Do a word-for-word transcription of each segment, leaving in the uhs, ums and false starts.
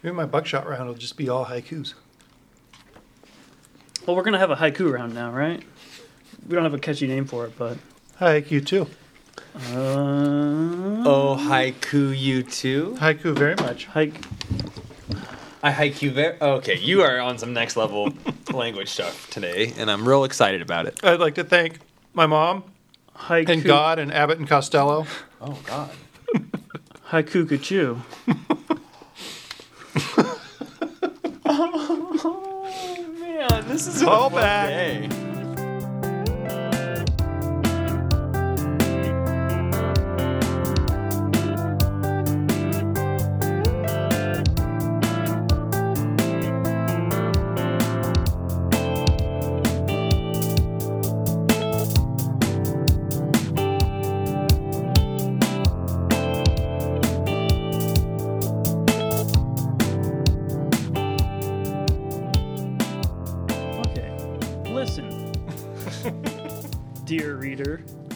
Maybe my buckshot round will just be all haikus. Well, we're going to have a haiku round now, right? We don't have a catchy name for it, but... Haiku too. Uh... Oh, haiku you too? Haiku very much. Haiku. I haiku very... Okay, you are on some next level language stuff today, and I'm real excited about it. I'd like to thank my mom haiku. And God and Abbott and Costello. Oh, God. Haiku Kuchu. Oh, man, this is all bad day.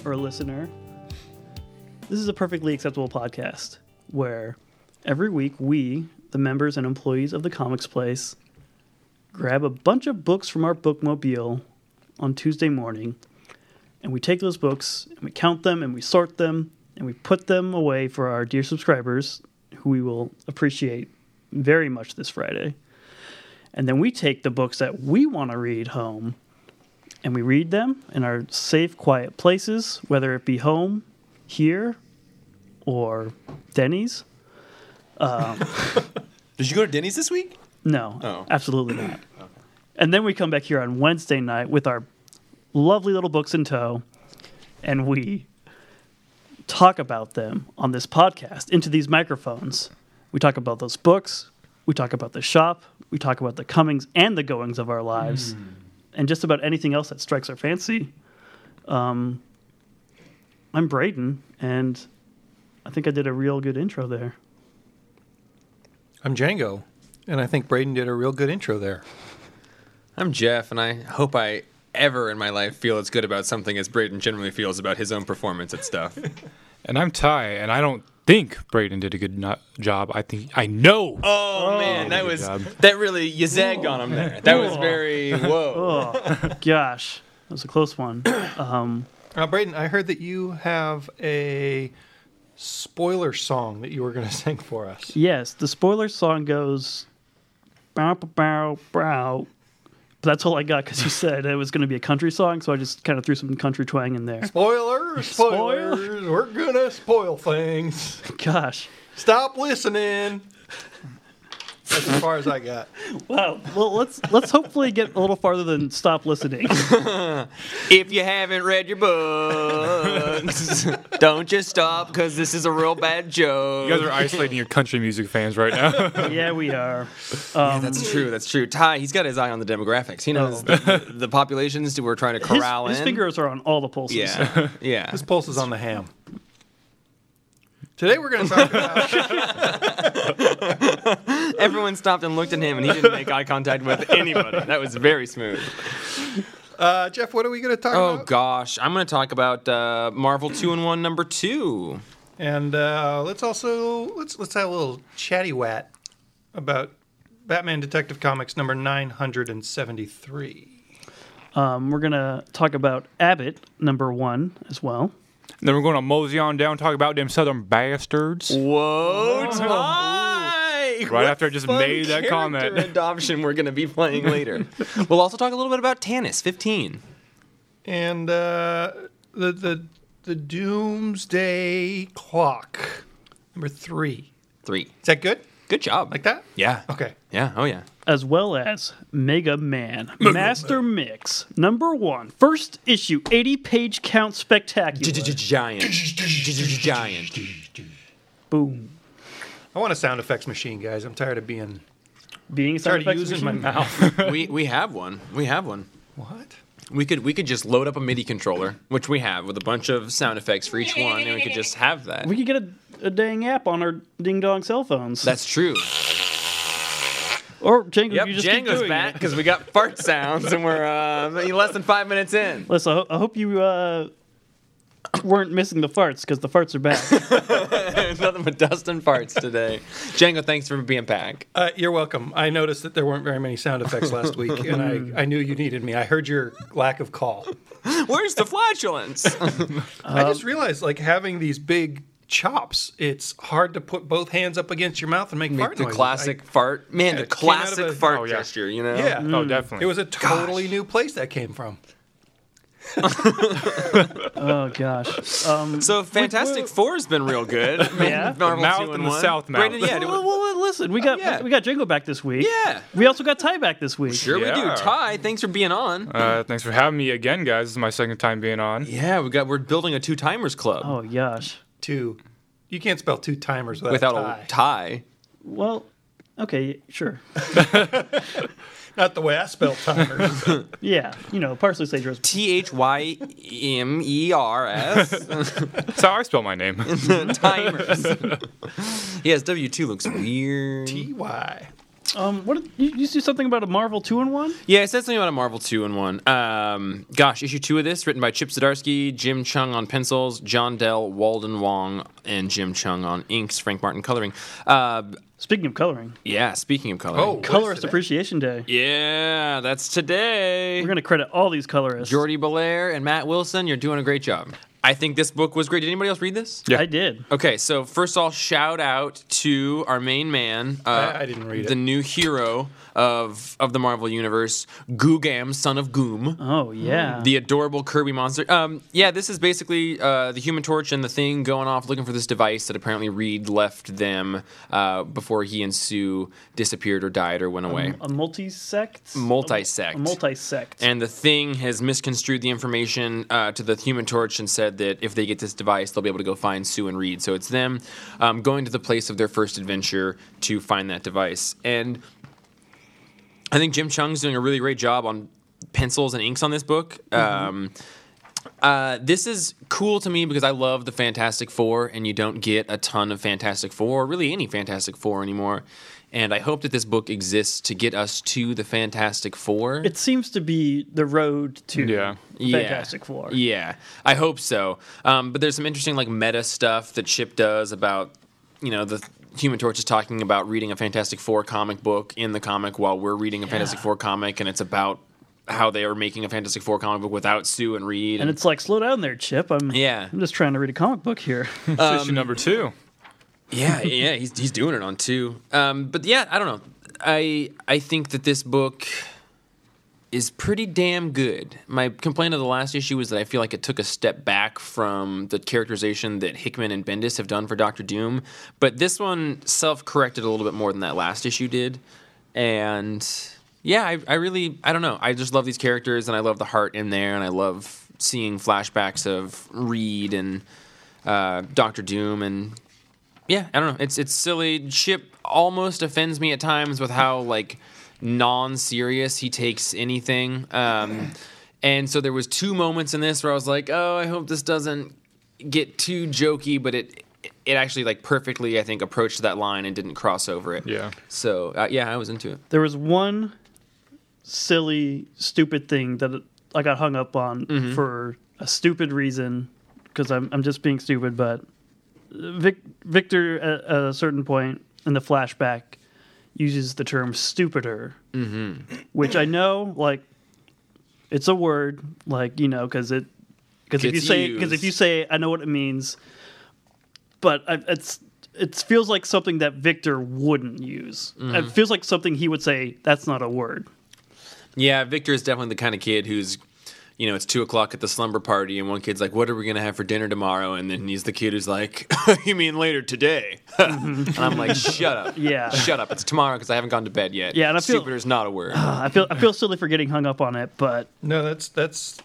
Or listener, this is a perfectly acceptable podcast where every week we, the members and employees of the Comics Place, grab a bunch of books from our bookmobile on Tuesday morning, and we take those books and we count them and we sort them and we put them away for our dear subscribers, who we will appreciate very much this Friday. And then we take the books that we want to read home. And we read them in our safe, quiet places, whether it be home, here, or Denny's. Um, Did you go to Denny's this week? No, oh. Absolutely not. Okay. And then we come back here on Wednesday night with our lovely little books in tow, and we talk about them on this podcast, into these microphones. We talk about those books. We talk about the shop. We talk about the comings and the goings of our lives. Mm. And just about anything else that strikes our fancy. Um, I'm Braden, and I think I did a real good intro there. I'm Django, and I think Braden did a real good intro there. I'm Jeff, and I hope I ever in my life feel as good about something as Braden generally feels about his own performance at stuff. And I'm Ty, and I don't think Braden did a good no- job. I think I know. Oh, oh man, that was job. That really you zagged on him there. That was very whoa. Oh, gosh, that was a close one. Um, uh, Braden, I heard that you have a spoiler song that you were going to sing for us. Yes, the spoiler song goes bow bow bow. That's all I got because you said it was going to be a country song, so I just kind of threw some country twang in there. Spoilers, spoilers, spoilers. We're going to spoil things. Gosh. Stop listening. That's as far as I got. Wow. Well, let's let's hopefully get a little farther than stop listening. If you haven't read your books, don't just stop because this is a real bad joke. You guys are isolating your country music fans right now. Yeah, we are. Um, yeah, that's true. That's true. Ty, he's got his eye on the demographics. He knows oh. the, the, the populations we're trying to corral his, in. His fingers are on all the pulses. Yeah. yeah. His pulse is on the ham. Today we're going to talk about... Everyone stopped and looked at him, and he didn't make eye contact with anybody. That was very smooth. Uh, Jeff, what are we going to talk oh, about? Oh, gosh. I'm going to talk about uh, Marvel two in one number two. And uh, let's also... Let's let's have a little chatty-wat about Batman Detective Comics number nine hundred seventy-three. Um, we're going to talk about Abbott number one as well. Then we're going to mosey on down and talk about them Southern bastards. Whoa, Ty! Right what after I just made that comment. Adoption we're going to be playing later. We'll also talk a little bit about Tannis fifteen. And uh, the, the the Doomsday Clock, number three. Three. Is that good? Good job. Like that? Yeah. Okay. Yeah, oh yeah. As well as Mega Man, Master Mix, number one, first issue, eighty-page count spectacular. Giant. Giant. Boom. I want a sound effects machine, guys. I'm tired of being... Being a sound effects machine? Tired of using my mouth. we, we have one. We have one. What? We could we could just load up a MIDI controller, which we have, with a bunch of sound effects for each one, and we could just have that. We could get a, a dang app on our ding-dong cell phones. That's true. Or Django, yep, you just Django's keep doing back because we got fart sounds and we're uh, less than five minutes in. Listen, I, ho- I hope you uh, weren't missing the farts, because the farts are back. Nothing but dust and farts today. Django, thanks for being back. Uh, you're welcome. I noticed that there weren't very many sound effects last week, and I, I knew you needed me. I heard your lack of call. Where's the flatulence? um, I just realized, like, having these big chops, it's hard to put both hands up against your mouth and make, make fart the noise. Classic I, fart. Man, yeah, the classic a, fart oh, yeah. gesture, you know? Yeah. Mm. Oh, definitely. It was a totally Gosh. new place that came from. Oh gosh! Um, so Fantastic Four's been real good. Yeah, the mouth and, and the South Mouth. Right, yeah, well, well, well, listen, we got uh, yeah. we got Jingle back this week. Yeah, we also got Ty back this week. Sure, yeah. we do. Ty, thanks for being on. Uh, thanks for having me again, guys. This is my second time being on. Yeah, we got we're building a two timers club. Oh gosh, two. You can't spell two timers without, without a tie. tie. Well, okay, sure. Not the way I spell timers. Yeah, you know, parsley, sage, rose. T H Y M E R S. That's how I spell my name. Timers. Yes, W two looks weird. T Y. Um, what did, you, you do something about a Marvel two in one? Yeah, I said something about a Marvel two in one. Um, gosh, issue two of this, written by Chip Zdarsky, Jim Chung on pencils, John Dell, Walden Wong, and Jim Chung on inks, Frank Martin coloring. Uh... Speaking of coloring. Yeah, speaking of coloring. Oh, Colorist Appreciation Day. Yeah, that's today. We're going to credit all these colorists. Jordy Belair and Matt Wilson, you're doing a great job. I think this book was great. Did anybody else read this? Yeah. I did. Okay, so first I'll shout out to our main man. Uh, I, I didn't read the it. The new hero of of the Marvel Universe, Googam, son of Goom. Oh, yeah. The adorable Kirby monster. Um, yeah, this is basically uh, the Human Torch and the Thing going off looking for this device that apparently Reed left them uh, before he and Sue disappeared or died or went away. A, a multi-sect? Multi-sect. A, a multi-sect. And the Thing has misconstrued the information uh, to the Human Torch and said that if they get this device, they'll be able to go find Sue and Reed. So it's them um, going to the place of their first adventure to find that device. And I think Jim Chung's doing a really great job on pencils and inks on this book. Mm-hmm. Um, uh, this is cool to me because I love the Fantastic Four, and you don't get a ton of Fantastic Four, or really any Fantastic Four anymore. And I hope that this book exists to get us to the Fantastic Four. It seems to be the road to yeah. Fantastic yeah. Four. Yeah, I hope so. Um, but there's some interesting like meta stuff that Chip does about, you know, the Human Torch is talking about reading a Fantastic Four comic book in the comic while we're reading a yeah. Fantastic Four comic, and it's about how they are making a Fantastic Four comic book without Sue and Reed. And, and it's like, slow down there, Chip. I'm yeah. I'm just trying to read a comic book here. It's um, issue number two. Yeah, yeah, he's he's doing it on two. Um, but yeah, I don't know. I I think that this book is pretty damn good. My complaint of the last issue was that I feel like it took a step back from the characterization that Hickman and Bendis have done for Doctor Doom. But this one self-corrected a little bit more than that last issue did. And yeah, I, I really, I don't know. I just love these characters, and I love the heart in there, and I love seeing flashbacks of Reed and uh, Doctor Doom and... Yeah, I don't know. It's it's silly. Chip almost offends me at times with how like non-serious he takes anything. Um, and so there was two moments in this where I was like, oh, I hope this doesn't get too jokey, but it it actually like perfectly, I think, approached that line and didn't cross over it. Yeah. So uh, yeah, I was into it. There was one silly, stupid thing that I got hung up on mm-hmm. for a stupid reason because I'm I'm just being stupid, but. Vic, Victor, at a certain point in the flashback, uses the term stupider, mm-hmm. which I know, like, it's a word, like, you know, because it, because if you say, because if you say, I know what it means, but I, it's, it feels like something that Victor wouldn't use. Mm-hmm. It feels like something he would say, that's not a word. Yeah, Victor is definitely the kind of kid who's, you know, it's two o'clock at the slumber party, and one kid's like, "What are we gonna have for dinner tomorrow?" And then he's the kid who's like, "You mean later today?" Mm-hmm. And I'm like, "Shut up! Yeah, shut up! It's tomorrow because I haven't gone to bed yet." Yeah, and I feel stupider's not a word. Uh, I feel I feel silly for getting hung up on it, but no, that's that's.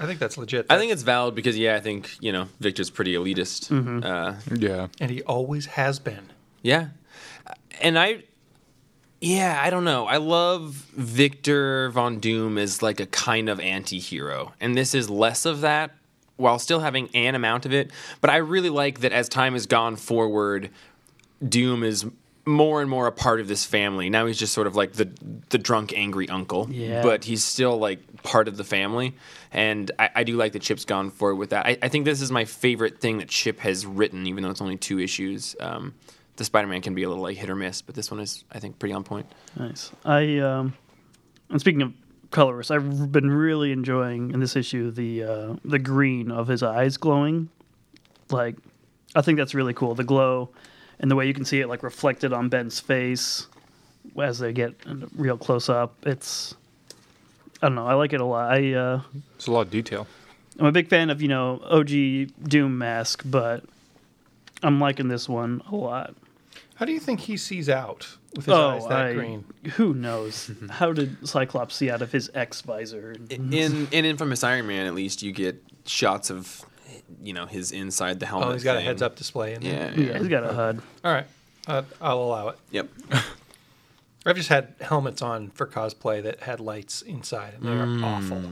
I think that's legit. Though. I think it's valid because yeah, I think you know Victor's pretty elitist. Mm-hmm. Uh, yeah, and he always has been. Yeah, and I. Yeah, I don't know. I love Victor Von Doom as like a kind of anti-hero. And this is less of that while still having an amount of it. But I really like that as time has gone forward, Doom is more and more a part of this family. Now he's just sort of like the the drunk, angry uncle. Yeah. But he's still like part of the family. And I, I do like that Chip's gone forward with that. I, I think this is my favorite thing that Chip has written, even though it's only two issues. Um, the Spider-Man can be a little like hit or miss, but this one is, I think, pretty on point. Nice. I um, and speaking of colorists, I've been really enjoying in this issue the uh, the green of his eyes glowing. Like, I think that's really cool. The glow. And the way you can see it, like, reflected on Ben's face as they get real close up. It's, I don't know, I like it a lot. I uh, It's a lot of detail. I'm a big fan of, you know, O G Doom Mask, but I'm liking this one a lot. How do you think he sees out with his oh, eyes that I, green? Who knows? How did Cyclops see out of his X-visor? In, in in Infamous Iron Man, at least, you get shots of... you know, his inside the helmet. Oh, he's got thing. A heads-up display in there. Yeah, yeah. yeah he's got a H U D. All right. Uh, I'll allow it. Yep. I've just had helmets on for cosplay that had lights inside, and they're mm. awful.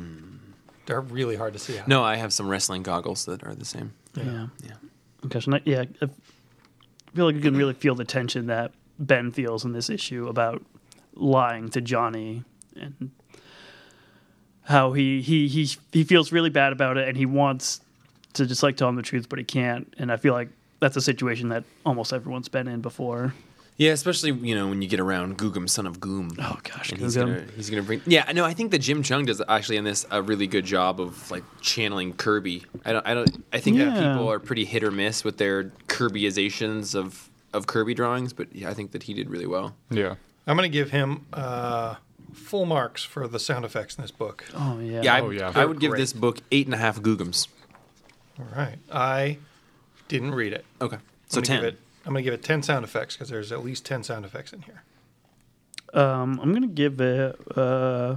They're really hard to see out. No, I have some wrestling goggles that are the same. Yeah. Yeah. yeah. Gosh, I, yeah I feel like you can really feel the tension that Ben feels in this issue about lying to Johnny and how he he he, he feels really bad about it, and he wants... to just like tell him the truth, but he can't. And I feel like that's a situation that almost everyone's been in before. Yeah, especially, you know, when you get around Googam, son of Goom. Oh, gosh, Googam. He's gonna, he's gonna bring... Yeah, no, I think that Jim Chung does actually in this a really good job of, like, channeling Kirby. I don't... I don't. I think yeah. that people are pretty hit or miss with their Kirbyizations of, of Kirby drawings, but yeah, I think that he did really well. Yeah. I'm going to give him... Uh... full marks for the sound effects in this book. Oh, yeah. Yeah, I, oh, yeah. I would give great. this book eight and a half Googams. All right. I didn't read it. Okay. So ten. Give it, I'm going to give it ten sound effects because there's at least ten sound effects in here. Um, I'm going to give it uh,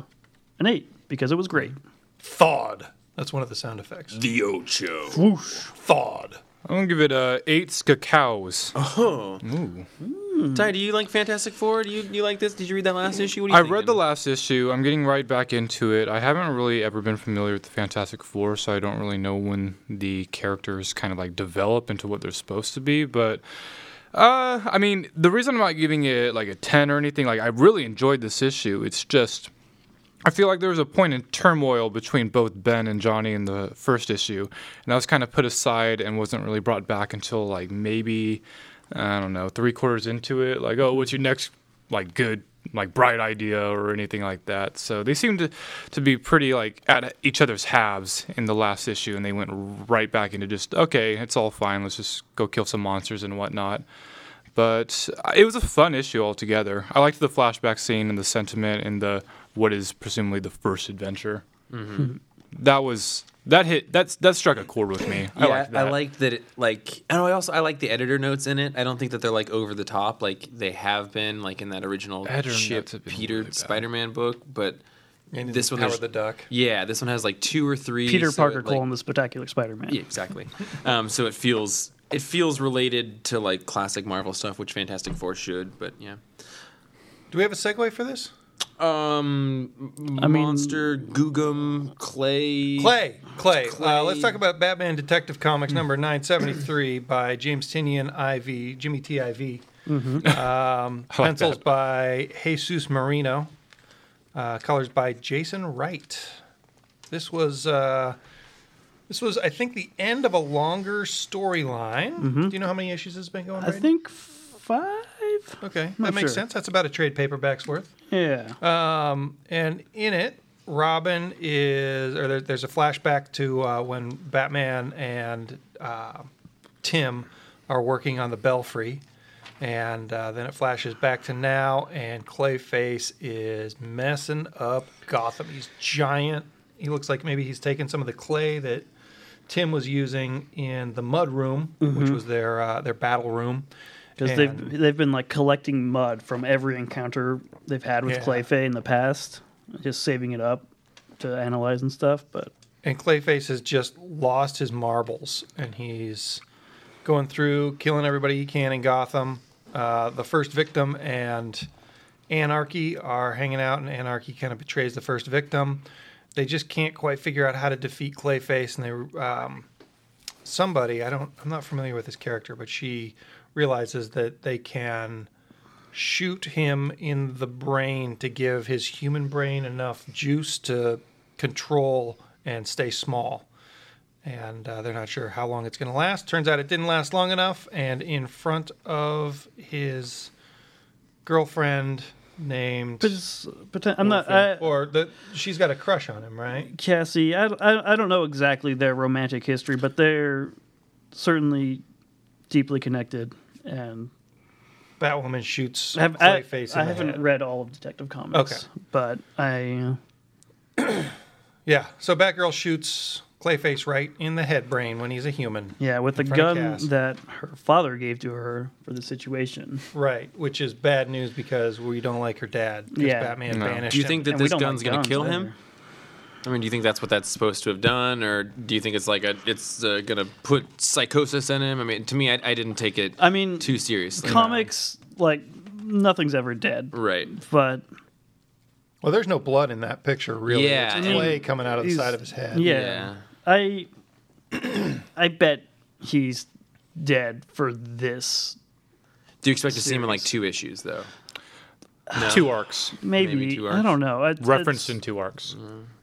an eight because it was great. Thawed. That's one of the sound effects. The Ocho. Whoosh. Thawed. I'm going to give it uh, eight skakows. Oh. Ooh. Mm. Ty, do you like Fantastic Four? Do you do you like this? Did you read that last issue? What do you I thinking? read the last issue. I'm getting right back into it. I haven't really ever been familiar with the Fantastic Four, so I don't really know when the characters kind of like develop into what they're supposed to be. But, uh, I mean, the reason I'm not giving it like a ten or anything, like I really enjoyed this issue. It's just... I feel like there was a point in turmoil between both Ben and Johnny in the first issue, and that was kind of put aside and wasn't really brought back until, like, maybe, I don't know, three quarters into it. Like, oh, what's your next, like, good, like, bright idea or anything like that? So they seemed to, to be pretty, like, at each other's halves in the last issue, and they went right back into just, okay, it's all fine. Let's just go kill some monsters and whatnot. But it was a fun issue altogether. I liked the flashback scene and the sentiment and the... what is presumably the first adventure. Mm-hmm. That was that hit that's that struck a chord with me. I yeah, liked that. I liked that it, like and I also I like the editor notes in it. I don't think that they're like over the top like they have been like in that original Chip Peter really Spider-Man book, but and this one Power the Duck. Yeah, this one has like two or three Peter so Parker it, like, Cole and the Spectacular Spider-Man. Yeah, exactly. um, so it feels it feels related to like classic Marvel stuff, which Fantastic Four should, but yeah. Do we have a segue for this? Um, I Monster, mean, Googam, Clay. Clay. Clay. Clay. Uh, let's talk about Batman Detective Comics number nine seventy-three by James Tynion four, Jimmy T I V. Mm-hmm. Um, like pencils that. by Jesus Marino. Uh, colors by Jason Wright. This was, uh, this was, I think, the end of a longer storyline. Mm-hmm. Do you know how many issues this has been going on? I right? think five. Okay, that makes sure. sense. That's about a trade paperback's worth. Yeah. Um, and in it, Robin is, or there, there's a flashback to uh, when Batman and uh, Tim are working on the Belfry, and uh, then it flashes back to now, and Clayface is messing up Gotham. He's giant. He looks like maybe he's taken some of the clay that Tim was using in the mud room, mm-hmm. which was their uh, their battle room. Because they've, they've been, like, collecting mud from every encounter they've had with yeah. Clayface in the past, just saving it up to analyze and stuff. But And Clayface has just lost his marbles, and he's going through, killing everybody he can in Gotham. Uh, the first victim and Anarchy are hanging out, and Anarchy kind of betrays the first victim. They just can't quite figure out how to defeat Clayface, and they um, somebody, I don't, I'm not familiar with this character, but she... realizes that they can shoot him in the brain to give his human brain enough juice to control and stay small. And uh, they're not sure how long it's going to last. Turns out it didn't last long enough. And in front of his girlfriend named... But, but I'm Orphan, not, I, or the, she's got a crush on him, right? Cassie, I, I, I don't know exactly their romantic history, but they're certainly deeply connected. And Batwoman shoots Clayface in the head. I haven't read all of Detective Comics. Okay. But I... yeah, so Batgirl shoots... Clayface right in the head brain when he's a human. Yeah, with the gun that her father gave to her for the situation. Right, which is bad news because we don't like her dad. Yeah. Batman no. banished him. Do you think that this gun's like going to kill either. him? I mean, do you think that's what that's supposed to have done? Or do you think it's like a, it's uh, going to put psychosis in him? I mean, to me, I, I didn't take it I mean, too seriously. Comics, no. like, nothing's ever dead. Right. But... Well, there's no blood in that picture, really. Yeah. It's clay coming out of the side of his head. Yeah. yeah. I I bet he's dead for this. Do you expect series. to see him in like two issues, though? No. Two arcs. Maybe. Maybe two arcs. I don't know. It's, Referenced it's, in two arcs.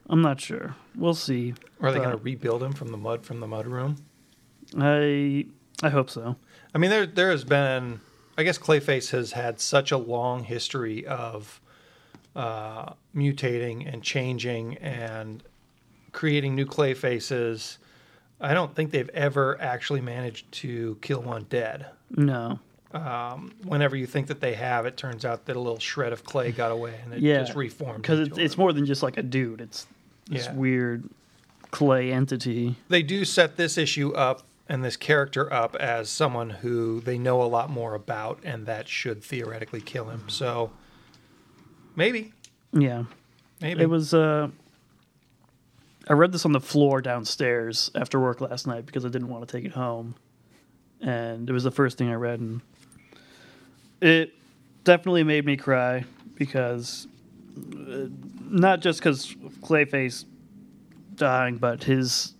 I'm not sure. We'll see. Are they going to rebuild him from the mud from the mud room? I I hope so. I mean, there there has been... I guess Clayface has had such a long history of uh, mutating and changing and... creating new clay faces. I don't think they've ever actually managed to kill one dead. No. Um, whenever you think that they have, it turns out that a little shred of clay got away and it yeah, just reformed. Because it's, it's more than just like a dude. It's this yeah. weird clay entity. They do set this issue up and this character up as someone who they know a lot more about, and that should theoretically kill him. So maybe. Yeah. Maybe. It was... Uh, I read this on the floor downstairs after work last night because I didn't want to take it home. And it was the first thing I read. And it definitely made me cry because uh, not just because Clayface dying, but his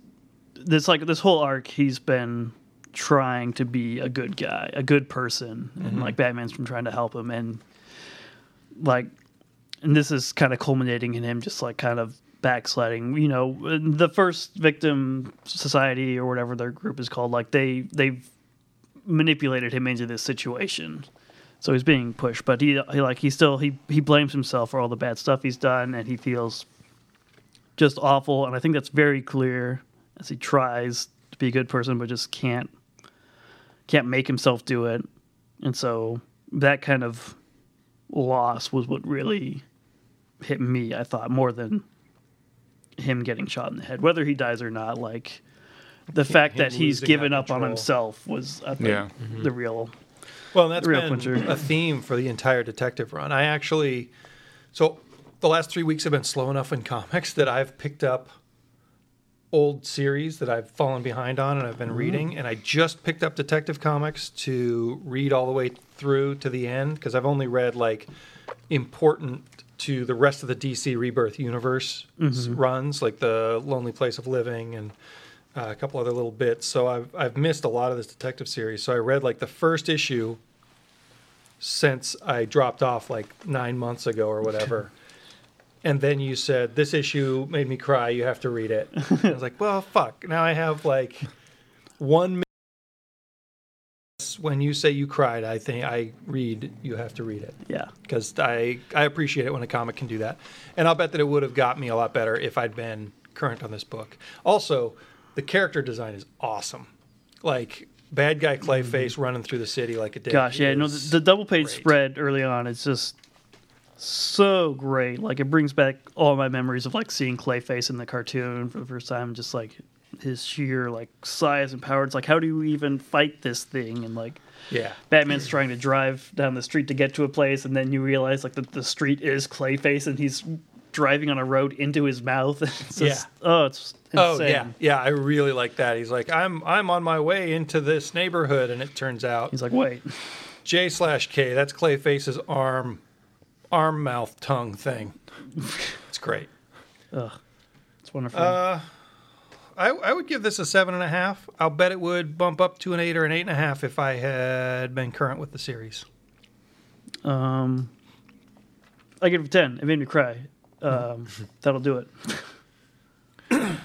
this like this whole arc, he's been trying to be a good guy, a good person. Mm-hmm. And like Batman's been trying to help him. And like, and this is kind of culminating in him just like kind of backsliding, you know, the First Victim Society or whatever their group is called, like they they've manipulated him into this situation, so he's being pushed. But he, he like he still he he blames himself for all the bad stuff he's done, and he feels just awful. And I think that's very clear as he tries to be a good person, but just can't can't make himself do it. And so that kind of loss was what really hit me. I thought more than him getting shot in the head, whether he dies or not, like the him, fact that he's given up control. on himself was, I think, yeah. mm-hmm. the real. Well, that's real been puncher. a theme for the entire detective run. I actually, so the last three weeks have been slow enough in comics that I've picked up old series that I've fallen behind on and I've been mm-hmm. reading, and I just picked up Detective Comics to read all the way through to the end because I've only read like important to the rest of the D C Rebirth universe mm-hmm. runs, like the Lonely Place of Living and uh, a couple other little bits. So I've I've missed a lot of this detective series. So I read like the first issue since I dropped off like nine months ago or whatever. And then you said, this issue made me cry, you have to read it. And I was like, well, fuck. Now I have like one minute. When you say you cried, I think I read, you have to read it. Yeah. Because I, I appreciate it when a comic can do that. And I'll bet that it would have got me a lot better if I'd been current on this book. Also, the character design is awesome. Like, bad guy Clayface mm-hmm. running through the city like a dick. Gosh, yeah. No, the, the double-page spread early on is just so great. Like, it brings back all my memories of, like, seeing Clayface in the cartoon for the first time. Just, like... his sheer like size and power. It's like, how do you even fight this thing? And like, yeah, Batman's trying to drive down the street to get to a place, and then you realize like that the street is Clayface, and he's driving on a road into his mouth. It's just, yeah. Oh, it's insane. Oh yeah, yeah. I really like that. He's like, I'm I'm on my way into this neighborhood, and it turns out he's like, wait, J slash K. That's Clayface's arm, arm, mouth, tongue thing. It's great. Ugh, it's wonderful. Uh, I, I would give this a seven and a half. I'll bet it would bump up to an eight or an eight and a half if I had been current with the series. Um, I give it a ten. It made me cry. Um, that'll do it.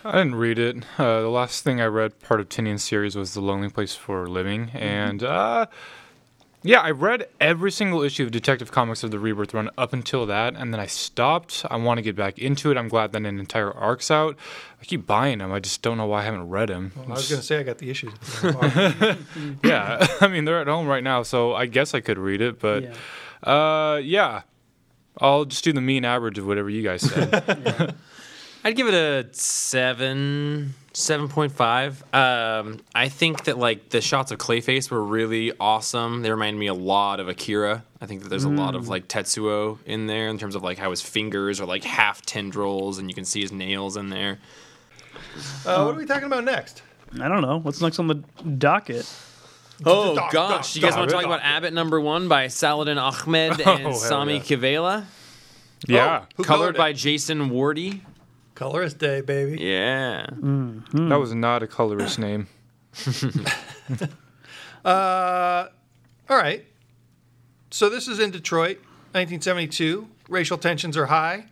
I didn't read it. Uh, the last thing I read, part of Tinian's series, was The Lonely Place for Living. Mm-hmm. And, uh, yeah, I read every single issue of Detective Comics of the Rebirth run up until that, and then I stopped. I want to get back into it. I'm glad that an entire arc's out. I keep buying them. I just don't know why I haven't read them. Well, I was going to say I got the issues. Yeah, I mean, they're at home right now, so I guess I could read it. But, yeah, uh, yeah. I'll just do the mean average of whatever you guys said. Yeah. I'd give it a seven, seven point five. Um, I think that like the shots of Clayface were really awesome. They remind me a lot of Akira. I think that there's mm. a lot of like Tetsuo in there in terms of like how his fingers are like half tendrils, and you can see his nails in there. Uh, what are we talking about next? I don't know. What's next on the docket? Oh, doc, gosh. Doc, you guys doc, want to talk doc. about Abbott Number One by Saladin Ahmed and oh, Sami yeah. Kavela? Yeah. Oh, colored by Jason Wardy. Colorist Day, baby. Yeah. Mm-hmm. That was not a colorist name. uh, all right. So this is in Detroit, nineteen seventy-two. Racial tensions are high.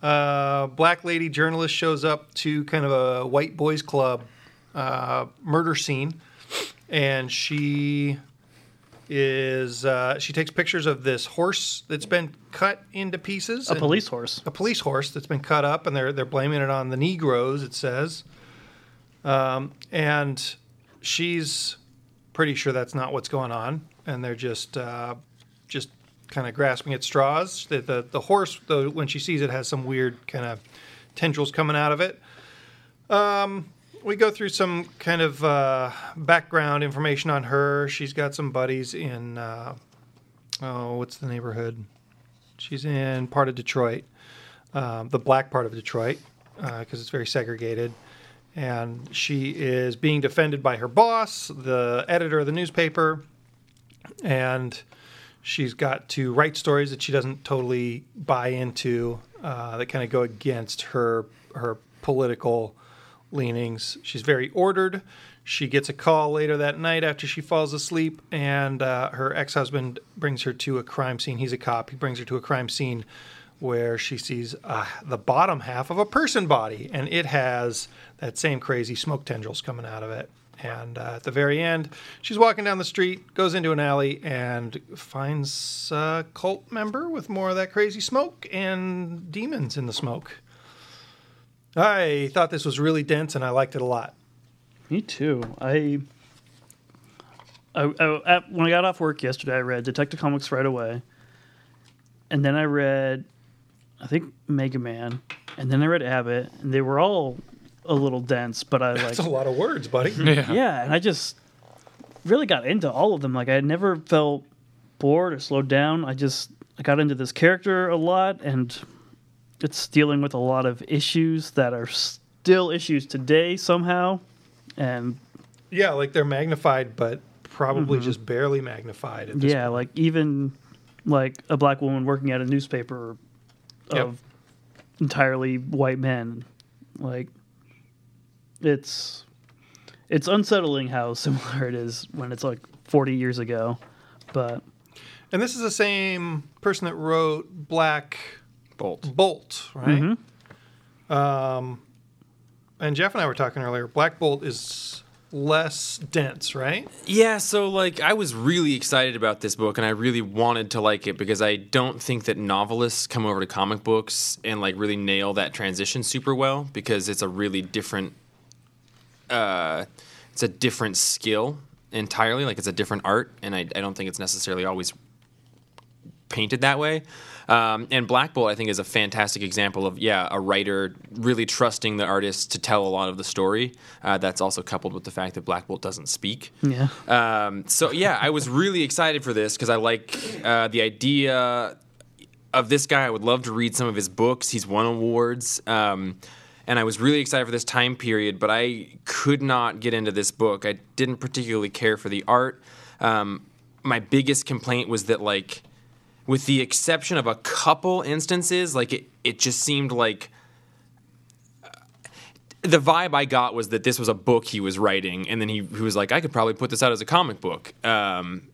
Uh, black lady journalist shows up to kind of a white boys club uh, murder scene. And she is uh, she takes pictures of this horse that's been cut into pieces. A police horse. A police horse that's been cut up, and they're they're blaming it on the Negroes, it says. Um, and she's pretty sure that's not what's going on, and they're just uh, just kind of grasping at straws. The, the the horse, though, when she sees it, has some weird kind of tendrils coming out of it. Um. We go through some kind of uh, background information on her. She's got some buddies in, uh, oh, what's the neighborhood? She's in part of Detroit, um, the black part of Detroit, because uh, it's very segregated. And she is being defended by her boss, the editor of the newspaper. And she's got to write stories that she doesn't totally buy into uh, that kind of go against her her political leanings. She's very ordered. She gets a call later that night after she falls asleep, and uh, her ex-husband brings her to a crime scene. He's a cop. He brings her to a crime scene where she sees uh, the bottom half of a person body, and it has that same crazy smoke tendrils coming out of it. And uh, at the very end, she's walking down the street, goes into an alley, and finds a cult member with more of that crazy smoke and demons in the smoke. I thought this was really dense, and I liked it a lot. Me too. I, I, I when I got off work yesterday, I read Detective Comics right away, and then I read, I think Mega Man, and then I read Abbott, and they were all a little dense. But I like that's a lot of words, buddy. Yeah. Yeah, and I just really got into all of them. Like I had never felt bored or slowed down. I just I got into this character a lot, and it's dealing with a lot of issues that are still issues today somehow, and yeah, like they're magnified, but probably mm-hmm. just barely magnified. At this yeah, point. Like even like a black woman working at a newspaper of yep. entirely white men. Like it's it's unsettling how similar it is when it's like forty years ago, but and this is the same person that wrote Black Bolt. Bolt, right? Mm-hmm. Um, and Jeff and I were talking earlier. Black Bolt is less dense, right? Yeah, so like I was really excited about this book, and I really wanted to like it because I don't think that novelists come over to comic books and like really nail that transition super well, because it's a really different uh, it's a different skill entirely. Like it's a different art, and I, I don't think it's necessarily always painted that way. Um, and Black Bolt, I think, is a fantastic example of, yeah, a writer really trusting the artist to tell a lot of the story. Uh, that's also coupled with the fact that Black Bolt doesn't speak. Yeah. Um, so, yeah, I was really excited for this because I like uh, the idea of this guy. I would love to read some of his books. He's won awards. Um, and I was really excited for this time period, but I could not get into this book. I didn't particularly care for the art. Um, my biggest complaint was that, like, with the exception of a couple instances, like it, it just seemed like uh, the vibe I got was that this was a book he was writing, and then he, he was like, I could probably put this out as a comic book. Um,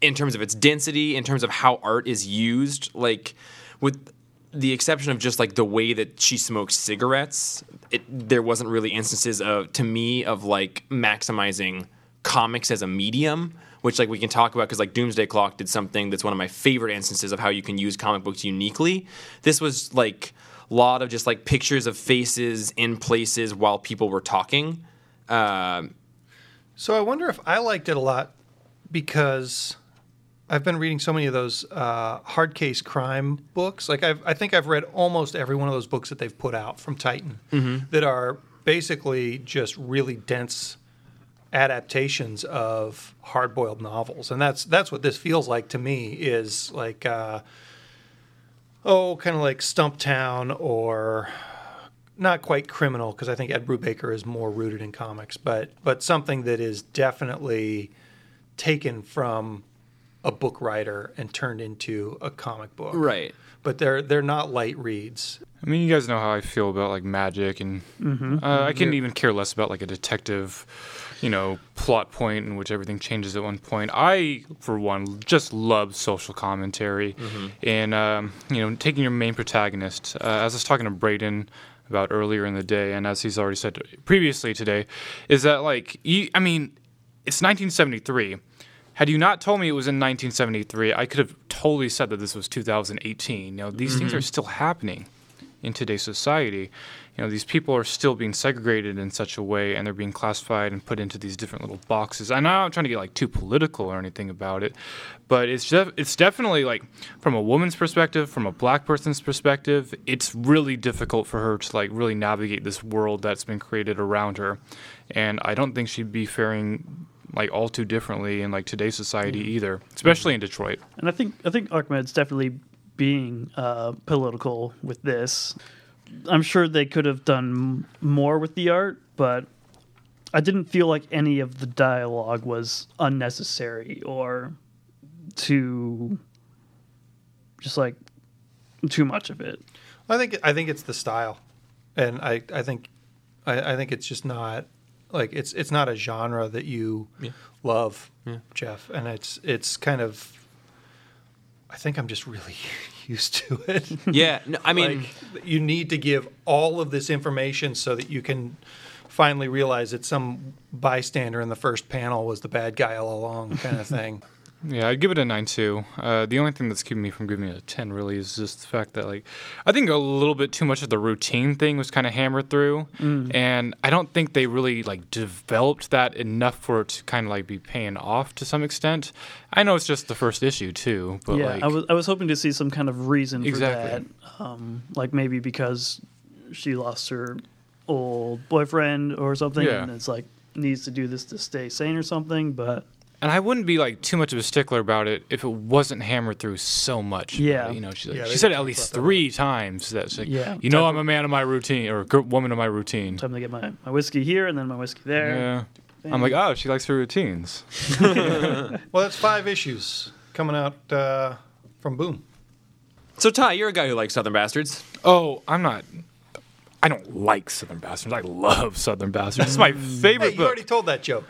in terms of its density, in terms of how art is used, like with the exception of just like the way that she smokes cigarettes, it, there wasn't really instances of, to me, of like maximizing comics as a medium, which like we can talk about because like Doomsday Clock did something that's one of my favorite instances of how you can use comic books uniquely. This was like a lot of just like pictures of faces in places while people were talking. Uh, so I wonder if I liked it a lot because I've been reading so many of those uh, hard case crime books. Like I've, I think I've read almost every one of those books that they've put out from Titan mm-hmm. that are basically just really dense adaptations of hard-boiled novels, and that's that's what this feels like to me. Is like uh, oh, kind of like Stumptown, or not quite Criminal, because I think Ed Brubaker is more rooted in comics, but but something that is definitely taken from a book writer and turned into a comic book, right? But they're they're not light reads. I mean, you guys know how I feel about like magic, and mm-hmm. uh, I couldn't yeah. even care less about like a detective, you know, plot point in which everything changes at one point. I, for one, just love social commentary, mm-hmm. and um, you know, taking your main protagonist. Uh, as I was talking to Brayden about earlier in the day, and as he's already said previously today, is that like, you, I mean, it's nineteen seventy-three. Had you not told me it was in nineteen seventy-three, I could have totally said that this was two thousand eighteen. You know, these mm-hmm. things are still happening in today's society. You know, these people are still being segregated in such a way, and they're being classified and put into these different little boxes. I'm not trying to get like too political or anything about it, but it's def- it's definitely like from a woman's perspective, from a black person's perspective, it's really difficult for her to like really navigate this world that's been created around her, and I don't think she'd be faring like all too differently in like today's society mm-hmm. either, especially in Detroit. And I think I think Ahmed's definitely being uh, political with this. I'm sure they could have done more with the art, but I didn't feel like any of the dialogue was unnecessary or too just like too much of it. I think I think it's the style, and I I think I, I think it's just not. Like it's it's not a genre that you yeah. love, yeah. Jeff, and it's it's kind of. I think I'm just really used to it. Yeah, no, I mean, like, you need to give all of this information so that you can finally realize that some bystander in the first panel was the bad guy all along, kind of thing. Yeah, I'd give it a nine two. Uh, the only thing that's keeping me from giving it a ten really is just the fact that, like, I think a little bit too much of the routine thing was kind of hammered through, mm. and I don't think they really, like, developed that enough for it to kind of, like, be paying off to some extent. I know it's just the first issue, too, but, yeah, like... Yeah, I was, I was hoping to see some kind of reason exactly. for that. Um, like, maybe because she lost her old boyfriend or something, yeah. and it's, like, needs to do this to stay sane or something, but... And I wouldn't be like too much of a stickler about it if it wasn't hammered through so much. Yeah, you know, she like, yeah, she said at least three times that like, yeah, you know, I'm a man of my routine or a woman of my routine. Time to get my, my whiskey here and then my whiskey there. Yeah, Bang. I'm like, oh, she likes her routines. Well, that's five issues coming out uh, from Boom. So Ty, you're a guy who likes Southern Bastards. Oh, I'm not. I don't like Southern Bastards. I love Southern Bastards. It's my favorite. Hey, you book. Already told that joke.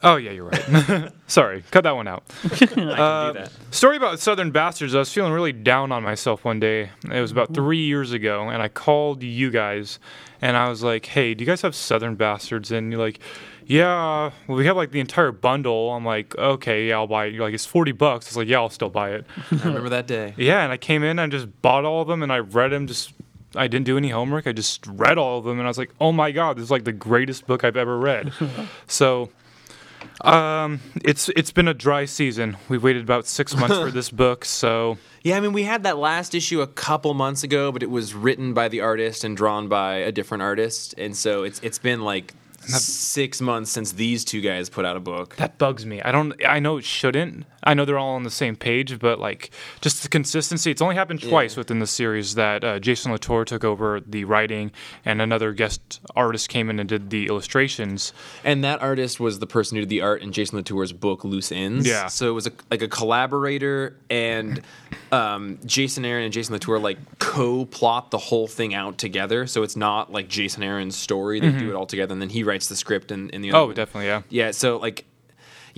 Oh, yeah, you're right. Sorry. Cut that one out. I can uh, do that. Story about Southern Bastards. I was feeling really down on myself one day. It was about three years ago, and I called you guys, and I was like, hey, do you guys have Southern Bastards? And you're like, yeah, well, we have, like, the entire bundle. I'm like, okay, yeah, I'll buy it. You're like, it's forty bucks. I was like, yeah, I'll still buy it. I remember that day. Yeah, and I came in, and I just bought all of them, and I read them just... I didn't do any homework. I just read all of them, and I was like, oh, my God, this is, like, the greatest book I've ever read. So... Um, it's it's been a dry season. We've waited about six months for this book, so... Yeah, I mean, we had that last issue a couple months ago, but it was written by the artist and drawn by a different artist, and so it's it's been, like, that, six months since these two guys put out a book. That bugs me. I don't. I know it shouldn't. I know they're all on the same page, but, like, just the consistency. It's only happened twice yeah. within the series that uh, Jason Latour took over the writing, and another guest artist came in and did the illustrations. And that artist was the person who did the art in Jason Latour's book, Loose Ends. Yeah. So it was, a, like, a collaborator, and um, Jason Aaron and Jason Latour, like, co-plot the whole thing out together. So it's not, like, Jason Aaron's story. They mm-hmm. do it all together, and then he writes the script and, and the other. Oh, one. Definitely, yeah. Yeah, so, like...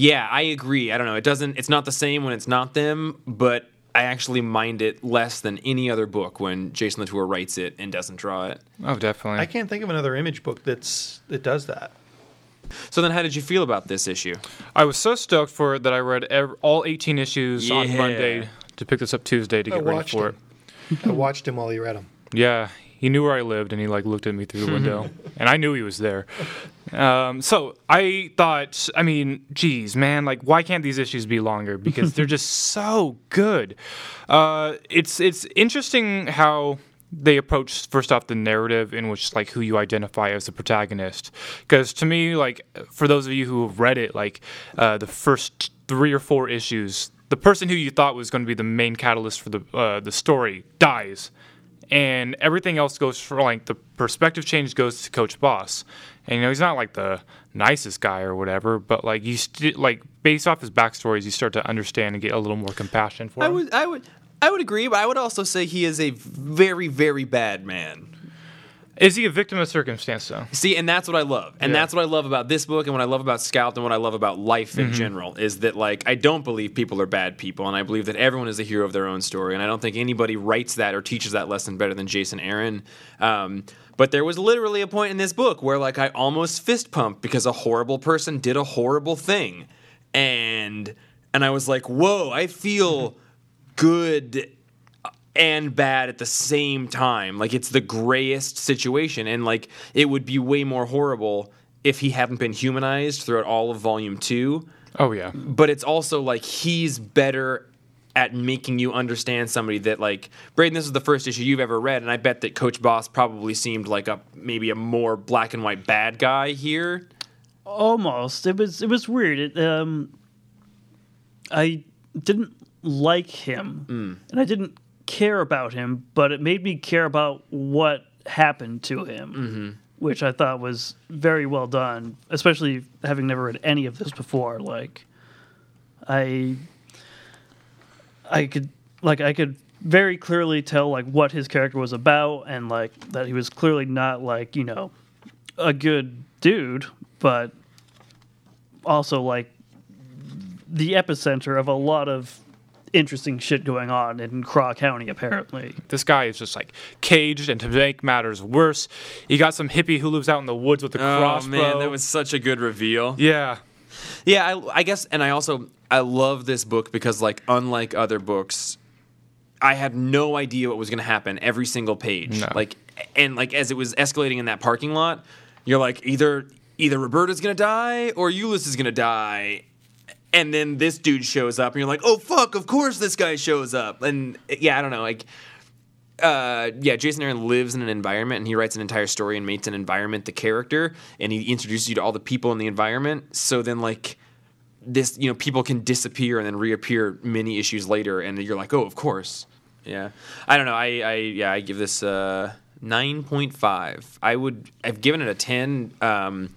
Yeah, I agree. I don't know. It doesn't. It's not the same when it's not them, but I actually mind it less than any other book when Jason Latour writes it and doesn't draw it. Oh, definitely. I can't think of another Image book that's that does that. So then how did you feel about this issue? I was so stoked for it that I read ev- all eighteen issues yeah. on Monday to pick this up Tuesday to I get ready for him. it. I watched him while he read them. Yeah, he knew where I lived, and he like looked at me through the window, and I knew he was there. Um, so I thought, I mean, geez, man, like, why can't these issues be longer? Because they're just so good. Uh, it's it's interesting how they approach, first off, the narrative in which, like, who you identify as the protagonist. Because to me, like, for those of you who have read it, like, uh, the first three or four issues, the person who you thought was going to be the main catalyst for the uh, the story dies. And everything else goes for, like, the perspective change goes to Coach Boss. And, you know, he's not, like, the nicest guy or whatever, but, like, you st- like based off his backstories, you start to understand and get a little more compassion for him. I would, I would, I would agree, but I would also say he is a very, very bad man. Is he a victim of circumstance, though? See, and that's what I love. And yeah. that's what I love about this book and what I love about Scout and what I love about life in mm-hmm. general is that, like, I don't believe people are bad people, and I believe that everyone is a hero of their own story, and I don't think anybody writes that or teaches that lesson better than Jason Aaron. Um, but there was literally a point in this book where, like, I almost fist pumped because a horrible person did a horrible thing. And, and I was like, whoa, I feel good and bad at the same time. Like, it's the grayest situation, and, like, it would be way more horrible if he hadn't been humanized throughout all of Volume two. Oh, yeah. But it's also, like, he's better at making you understand somebody that, like, Braden, this is the first issue you've ever read, and I bet that Coach Boss probably seemed like a maybe a more black and white bad guy here. Almost. It was, it was weird. It, um, I didn't like him, mm. and I didn't care about him, but it made me care about what happened to him, mm-hmm. which I thought was very well done, especially having never read any of this before. Like, I, I could, like, I could very clearly tell, like, what his character was about, and, like, that he was clearly not, like, you know, a good dude, but also, like, the epicenter of a lot of interesting shit going on in Craw County, apparently. This guy is just, like, caged, and to make matters worse, you got some hippie who lives out in the woods with a oh, crossbow. Oh, man, that was such a good reveal. Yeah. Yeah, I, I guess, and I also, I love this book because, like, unlike other books, I had no idea what was going to happen every single page. No. Like, and, like, as it was escalating in that parking lot, you're like, either, either Roberta's going to die or Ulysses is going to die. And then this dude shows up, and you're like, oh, fuck, of course this guy shows up. And, yeah, I don't know, like, uh, yeah, Jason Aaron lives in an environment, and he writes an entire story and makes an environment the character, and he introduces you to all the people in the environment. So then, like, this, you know, people can disappear and then reappear many issues later, and you're like, oh, of course. Yeah. I don't know, I, I yeah, I give this uh, nine point five. I would, I've given it a ten, um...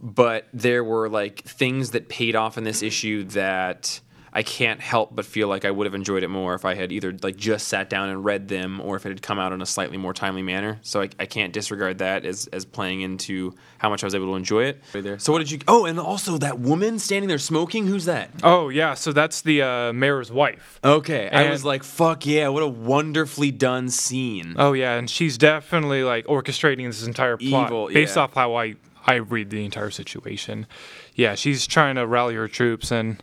but there were, like, things that paid off in this issue that I can't help but feel like I would have enjoyed it more if I had either, like, just sat down and read them or if it had come out in a slightly more timely manner. So I, I can't disregard that as, as playing into how much I was able to enjoy it. Right there. So what did you... Oh, and also that woman standing there smoking? Who's that? Oh, yeah. So that's the uh, mayor's wife. Okay. And I was like, fuck yeah, what a wonderfully done scene. Oh, yeah. And she's definitely, like, orchestrating this entire plot. Evil, based yeah. off how I... I read the entire situation. Yeah, she's trying to rally her troops, and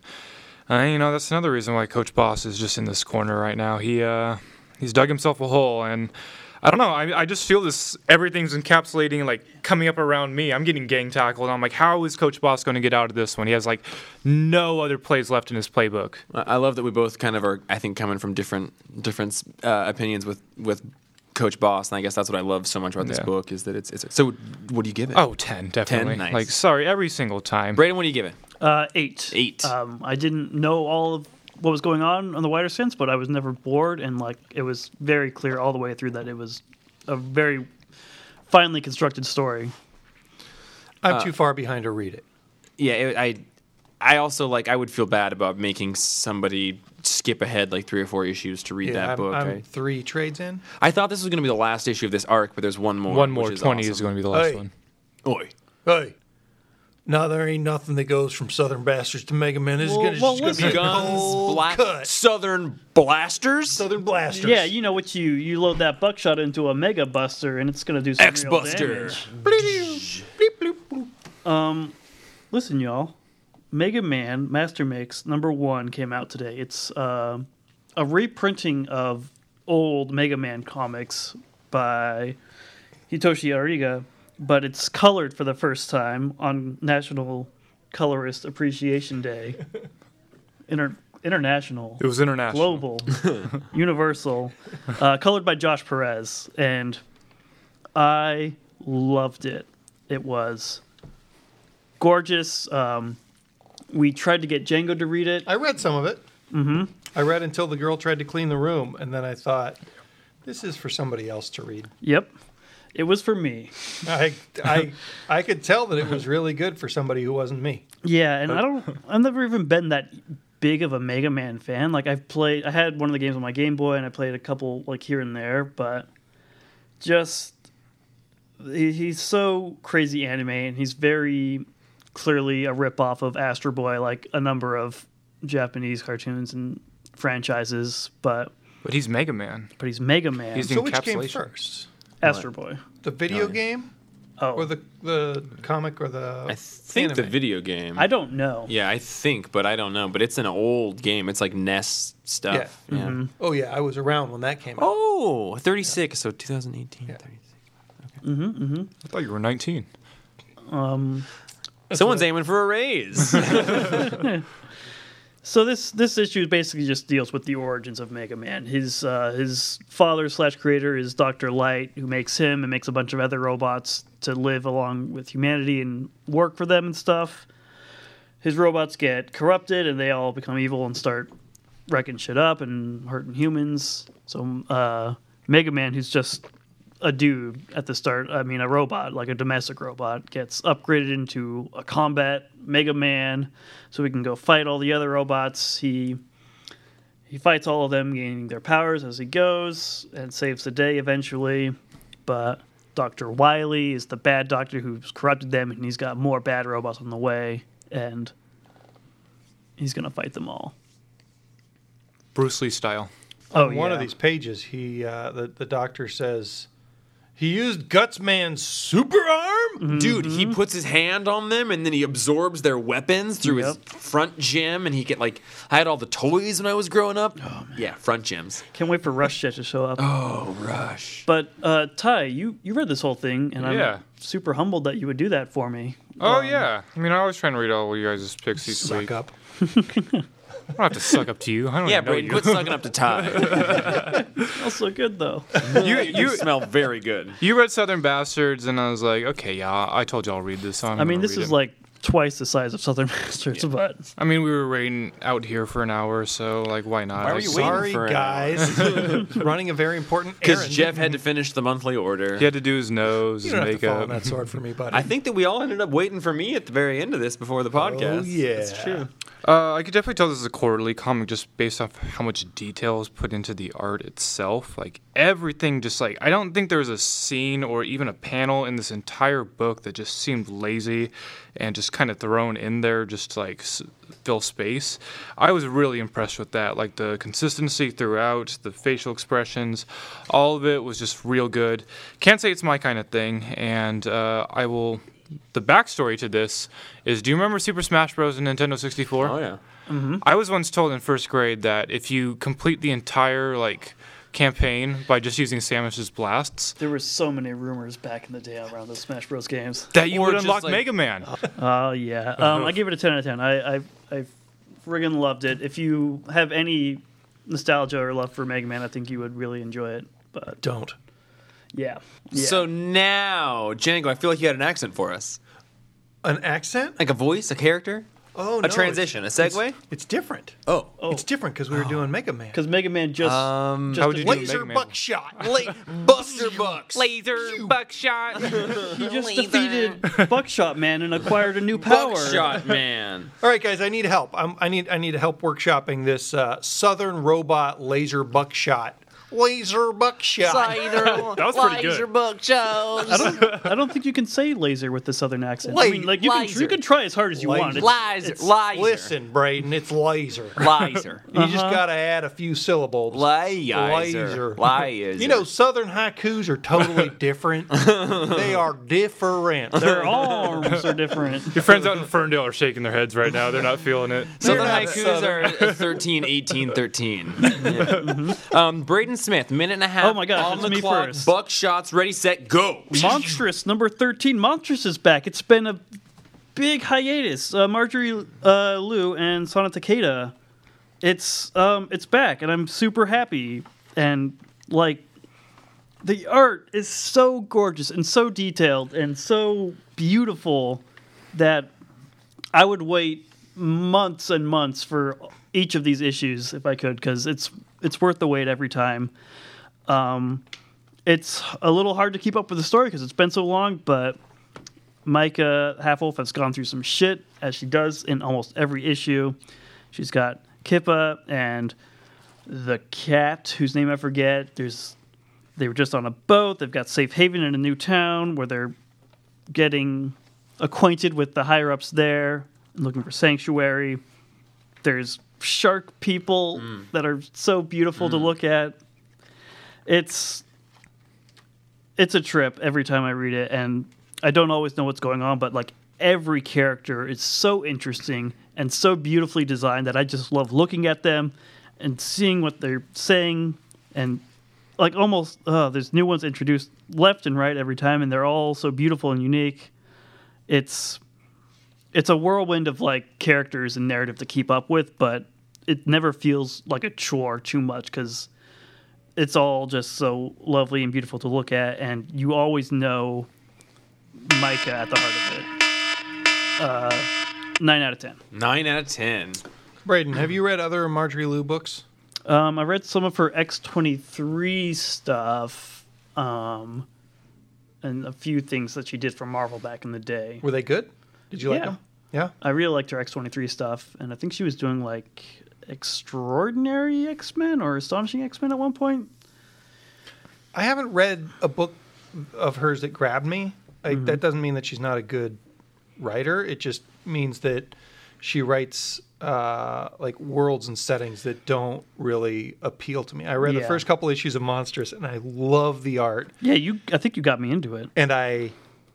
uh, you know, that's another reason why Coach Boss is just in this corner right now. He uh, he's dug himself a hole, and I don't know. I I just feel this. Everything's encapsulating, like, coming up around me. I'm getting gang tackled. And I'm like, how is Coach Boss going to get out of this one? He has, like, no other plays left in his playbook. I love that we both kind of are, I think, coming from different different uh, opinions with with. Coach Boss, and I guess that's what I love so much about this yeah. book is that it's, it's... So what do you give it? Oh, ten, definitely. ten, nice. Like, sorry, every single time. Braden, what do you give it? Uh, eight. Eight. Um, I didn't know all of what was going on on the wider sense, but I was never bored, and, like, it was very clear all the way through that it was a very finely constructed story. I'm uh, too far behind to read it. Yeah, it, I... I also, like, I would feel bad about making somebody skip ahead, like, three or four issues to read yeah, that I'm, book. I'm right? Three trades in. I thought this was going to be the last issue of this arc, but there's one more. One more. twenty is, awesome. is going to be the last Oy. one. Oi. Oi. No, there ain't nothing that goes from Southern Bastards to Mega Man. It's well, gonna, well, just going to be guns, black cut. Southern Blasters? Southern Blasters. Yeah, you know what you you load that buckshot into a Mega Buster, and it's going to do some X-Buster. Real damage. Bleep, bleep, bleep, bleep. Um, listen, y'all. Mega Man Master Mix number one came out today. It's uh, a reprinting of old Mega Man comics by Hitoshi Ariga, but it's colored for the first time on National Colorist Appreciation Day. Inter- international. It was international. Global. Universal. Uh, colored by Josh Perez. And I loved it. It was gorgeous. Um, we tried to get Django to read it. I read some of it. Mm-hmm. I read until the girl tried to clean the room, and then I thought, this is for somebody else to read. Yep. It was for me. I, I I could tell that it was really good for somebody who wasn't me. Yeah, and I don't. I've never even been that big of a Mega Man fan. Like I've played, I had one of the games on my Game Boy, and I played a couple like here and there. But just he, he's so crazy anime, and he's very clearly a ripoff of Astro Boy, like a number of Japanese cartoons and franchises. But but he's Mega Man. But he's Mega Man. He's so which came first? Astro Boy. The video oh, yeah. game? Oh. Or the the comic or the I think anime? The video game. I don't know. Yeah, I think, but I don't know. But it's an old game. It's like N E S stuff. Yeah. Mm-hmm. Yeah. Oh, yeah. I was around when that came out. Oh, thirty-six. Yeah. So twenty eighteen. Yeah. thirty-six. Okay. Mm-hmm, mm-hmm. I thought you were nineteen. Um, Someone's aiming for a raise. So this this issue basically just deals with the origins of Mega Man. His uh, his father slash creator is Doctor Light, who makes him and makes a bunch of other robots to live along with humanity and work for them and stuff. His robots get corrupted, and they all become evil and start wrecking shit up and hurting humans. So uh, Mega Man, who's just a dude at the start, I mean a robot, like a domestic robot, gets upgraded into a combat Mega Man so he can go fight all the other robots. He he fights all of them, gaining their powers as he goes, and saves the day eventually. But Doctor Wily is the bad doctor who's corrupted them, and he's got more bad robots on the way, and he's going to fight them all. Bruce Lee style. Oh, on one yeah. of these pages, he uh, the, the doctor says... He used Gutsman's super arm? Mm-hmm. Dude, he puts his hand on them, and then he absorbs their weapons through yep. his front gym, and he get like, I had all the toys when I was growing up. Oh, man. Yeah, front gyms. Can't wait for Rush Jet to show up. Oh, Rush. But, uh, Ty, you, you read this whole thing, and I'm yeah. super humbled that you would do that for me. Oh, um, yeah. I mean, I always try and read all of you guys' picks each week. Suck up. I don't have to suck up to you. I don't yeah, Brady, quit sucking up to Ty. Smells so good, though. You, you smell very good. You read Southern Bastards, and I was like, okay, yeah, I told you I'll read this. So I mean, this is it. like twice the size of Southern Bastards, yeah. but... I mean, we were waiting out here for an hour, so, like, why not? Why were you Sorry, waiting for guys. Running a very important errand. Because Jeff had to finish the monthly order. He had to do his nose and makeup. You don't have to fall on that sword for me, buddy. I think that we all ended up waiting for me at the very end of this before the podcast. Oh, yeah. That's true. Uh, I could definitely tell this is a quarterly comic just based off how much detail is put into the art itself. Like, everything just, like, I don't think there was a scene or even a panel in this entire book that just seemed lazy and just kind of thrown in there just to, like, s- fill space. I was really impressed with that. Like, the consistency throughout, the facial expressions, all of it was just real good. Can't say it's my kind of thing, and uh, I will... The backstory to this is, do you remember Super Smash Bros. And Nintendo sixty-four? Oh, yeah. Mm-hmm. I was once told in first grade that if you complete the entire, like, campaign by just using Samus's blasts... There were so many rumors back in the day around those Smash Bros. Games. That you or would unlock like, Mega Man. Oh, uh, yeah. Um, I gave it a ten out of ten. I, I, I friggin' loved it. If you have any nostalgia or love for Mega Man, I think you would really enjoy it. But don't. Yeah. yeah. So now, Django, I feel like you had an accent for us. An accent? Like a voice, a character? Oh, no. A transition, a segue? It's, it's different. Oh. oh. It's different because we were oh. doing Mega Man. Because Mega Man just... Um, just how would you do Laser Buckshot. La- Buster Bucks. Laser Buckshot. He just Laser. defeated Buckshot Man and acquired a new power. Buckshot Man. All right, guys, I need help. I'm, I need I need help workshopping this uh, Southern Robot Laser Buckshot Laser buckshot. Laser, that was pretty good. Laser buckshot. I don't, I don't think you can say laser with the southern accent. Wait, I mean, like you can, you can try as hard as you laser. want. It's, laser, it's, laser. Listen, Braden, it's laser. Laser. You uh-huh. just got to add a few syllables. Laser. Laser. Laser. You know, southern haikus are totally different. They are different. Their arms are different. Your friends out in Ferndale are shaking their heads right now. They're not feeling it. Southern haikus southern. are thirteen, eighteen, thirteen. Yeah. Mm-hmm. Um, Braden Smith, minute and a half. Oh my gosh, on it's the me clock, first. Buck shots, ready, set, go. Monstrous, number thirteen. Monstrous is back. It's been a big hiatus. Uh, Marjorie uh, Liu and Sana Takeda. It's um, it's back, and I'm super happy. And like, the art is so gorgeous and so detailed and so beautiful that I would wait months and months for each of these issues if I could, because it's it's worth the wait every time. Um, it's a little hard to keep up with the story because it's been so long, but Micah Half Wolf has gone through some shit, as she does in almost every issue. She's got Kippa and the cat, whose name I forget. There's They were just on a boat. They've got safe haven in a new town where they're getting acquainted with the higher-ups there and looking for sanctuary. There's shark people mm. that are so beautiful mm. to look at. It's it's a trip every time I read it, and I don't always know what's going on, but like every character is so interesting and so beautifully designed that I just love looking at them and seeing what they're saying, and like almost uh, there's new ones introduced left and right every time, and they're all so beautiful and unique. It's it's a whirlwind of like characters and narrative to keep up with, but it never feels like a chore too much because it's all just so lovely and beautiful to look at, and you always know Micah at the heart of it. Uh, nine out of ten. Nine out of ten. Braden, have you read other Marjorie Liu books? Um, I read some of her X twenty-three stuff, um, and a few things that she did for Marvel back in the day. Were they good? Did you like yeah. them? Yeah. I really liked her X twenty-three stuff, and I think she was doing, like, Extraordinary X-Men or Astonishing X-Men at one point. I haven't read a book of hers that grabbed me. Like, mm-hmm. That doesn't mean that she's not a good writer. It just means that she writes, uh, like, worlds and settings that don't really appeal to me. I read yeah. the first couple issues of Monstrous, and I love the art. Yeah, you. I think you got me into it. And I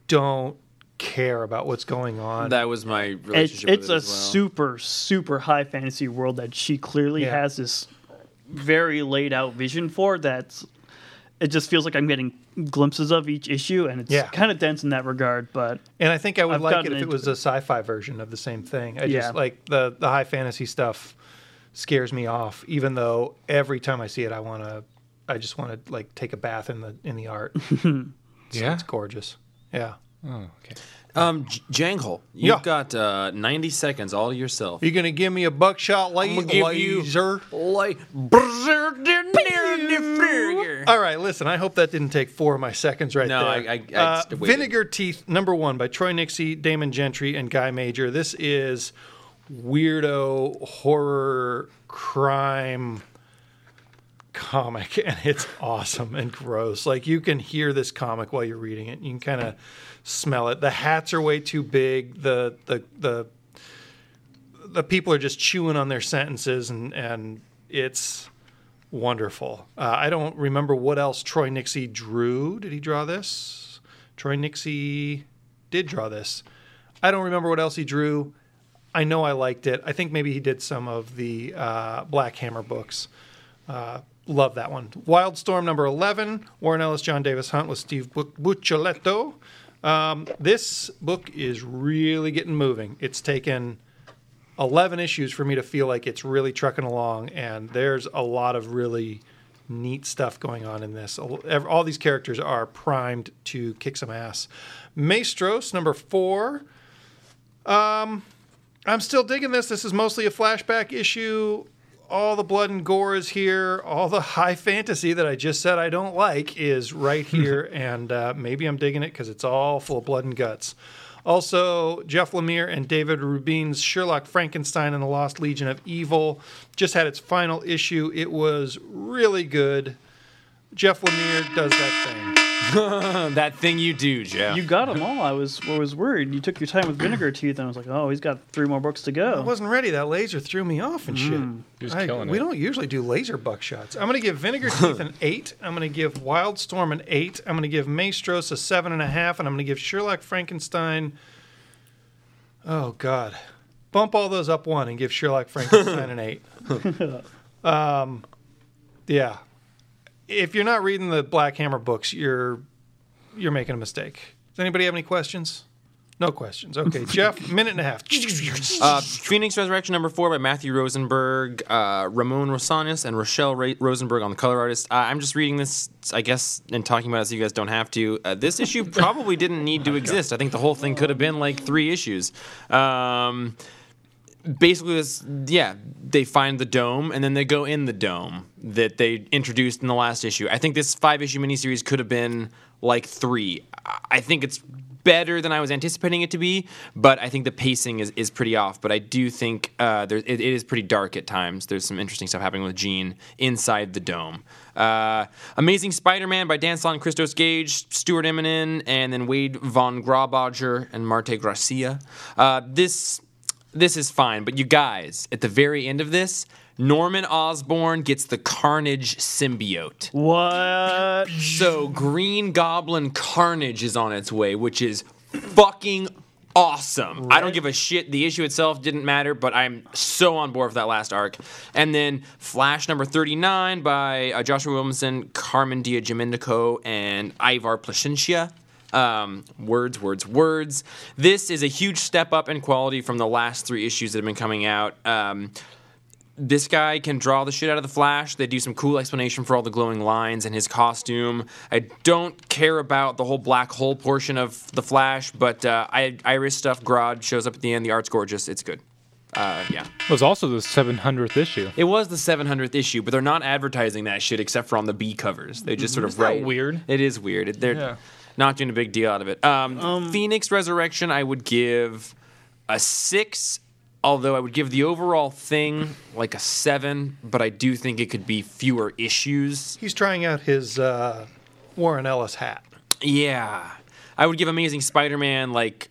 don't care about what's going on. That was my relationship it's, it's with it as well. It's a super, super high fantasy world that she clearly yeah. has this very laid out vision for. That's it just feels like I'm getting glimpses of each issue, and it's yeah. kind of dense in that regard. But and I think I would I've like it if it was a sci-fi version of the same thing. I yeah. just like the the high fantasy stuff scares me off, even though every time I see it, I want to. I just want to like take a bath in the in the art. so yeah, it's gorgeous. Yeah. Oh, okay. Um, J- Jangle, you've yeah. got uh, ninety seconds all to yourself. You're gonna give me a buckshot la- I'm give laser? You la- all right, listen. I hope that didn't take four of my seconds right no, there. No, I. I, I uh, Vinegar Teeth, number one, by Troy Nixey, Damon Gentry, and Guy Major. This is weirdo horror crime comic, and it's awesome and gross. Like you can hear this comic while you're reading it. You can kind of smell it. The hats are way too big. The the the the people are just chewing on their sentences, and and it's wonderful. Uh, I don't remember what else Troy Nixey drew. Did he draw this? Troy Nixey did draw this. I don't remember what else he drew. I know I liked it. I think maybe he did some of the uh, Black Hammer books. Uh, Love that one. Wildstorm number eleven, Warren Ellis, John Davis Hunt with Steve Buccioletto. Um, this book is really getting moving. It's taken eleven issues for me to feel like it's really trucking along, and there's a lot of really neat stuff going on in this. All these characters are primed to kick some ass. Maestros number four. Um, I'm still digging this. This is mostly a flashback issue. All the blood and gore is here. All the high fantasy that I just said I don't like is right here, and uh, maybe I'm digging it because it's all full of blood and guts. Also, Jeff Lemire and David Rubin's Sherlock Frankenstein and the Lost Legion of Evil just had its final issue. It was really good. Jeff Lemire does that thing. That thing you do, Jeff. You got them all. I was I was worried. You took your time with Vinegar Teeth, and I was like, oh, he's got three more books to go. I wasn't ready. That laser threw me off and mm. shit. He was killing it. We don't usually do laser buck shots. I'm going to give Vinegar Teeth an eight. I'm going to give Wildstorm an eight. I'm going to give Maestros a seven and a half, and I'm going to give Sherlock Frankenstein... Oh, God. Bump all those up one and give Sherlock Frankenstein an eight. um, yeah. If you're not reading the Black Hammer books, you're you're making a mistake. Does anybody have any questions? No questions. Okay, Jeff, minute and a half. uh, Phoenix Resurrection number four by Matthew Rosenberg, uh, Ramon Rosanis, and Rochelle Ra- Rosenberg on the color artist. Uh, I'm just reading this, I guess, and talking about it so you guys don't have to. Uh, this issue probably didn't need to exist. I think the whole thing could have been like three issues. Um... Basically, this, yeah, they find the dome, and then they go in the dome that they introduced in the last issue. I think this five-issue miniseries could have been, like, three. I think it's better than I was anticipating it to be, but I think the pacing is, is pretty off. But I do think uh, there, it, it is pretty dark at times. There's some interesting stuff happening with Jean inside the dome. Uh, Amazing Spider-Man by Dan Slott and Christos Gage, Stuart Eminem, and then Wade von Graubünden and Marte Gracia. Uh, this... This is fine, but you guys, at the very end of this, Norman Osborn gets the Carnage symbiote. What? So Green Goblin Carnage is on its way, which is fucking awesome. Right? I don't give a shit. The issue itself didn't matter, but I'm so on board for that last arc. And then Flash number thirty-nine by uh, Joshua Williamson, Carmen Diamantico, and Ivar Placencia. Um, words, words, words. This is a huge step up in quality from the last three issues that have been coming out. Um, this guy can draw the shit out of the Flash. They do some cool explanation for all the glowing lines and his costume. I don't care about the whole black hole portion of the Flash, but uh, I, Iris stuff, Grodd shows up at the end. The art's gorgeous. It's good. Uh, yeah. It was also the seven hundredth issue. It was the seven hundredth issue, but they're not advertising that shit except for on the B covers. They just sort of write. Is that weird? It is weird. It, they're... Yeah. Not doing a big deal out of it. Um, um, Phoenix Resurrection, I would give a six, although I would give the overall thing like a seven, but I do think it could be fewer issues. He's trying out his uh, Warren Ellis hat. Yeah. I would give Amazing Spider-Man like,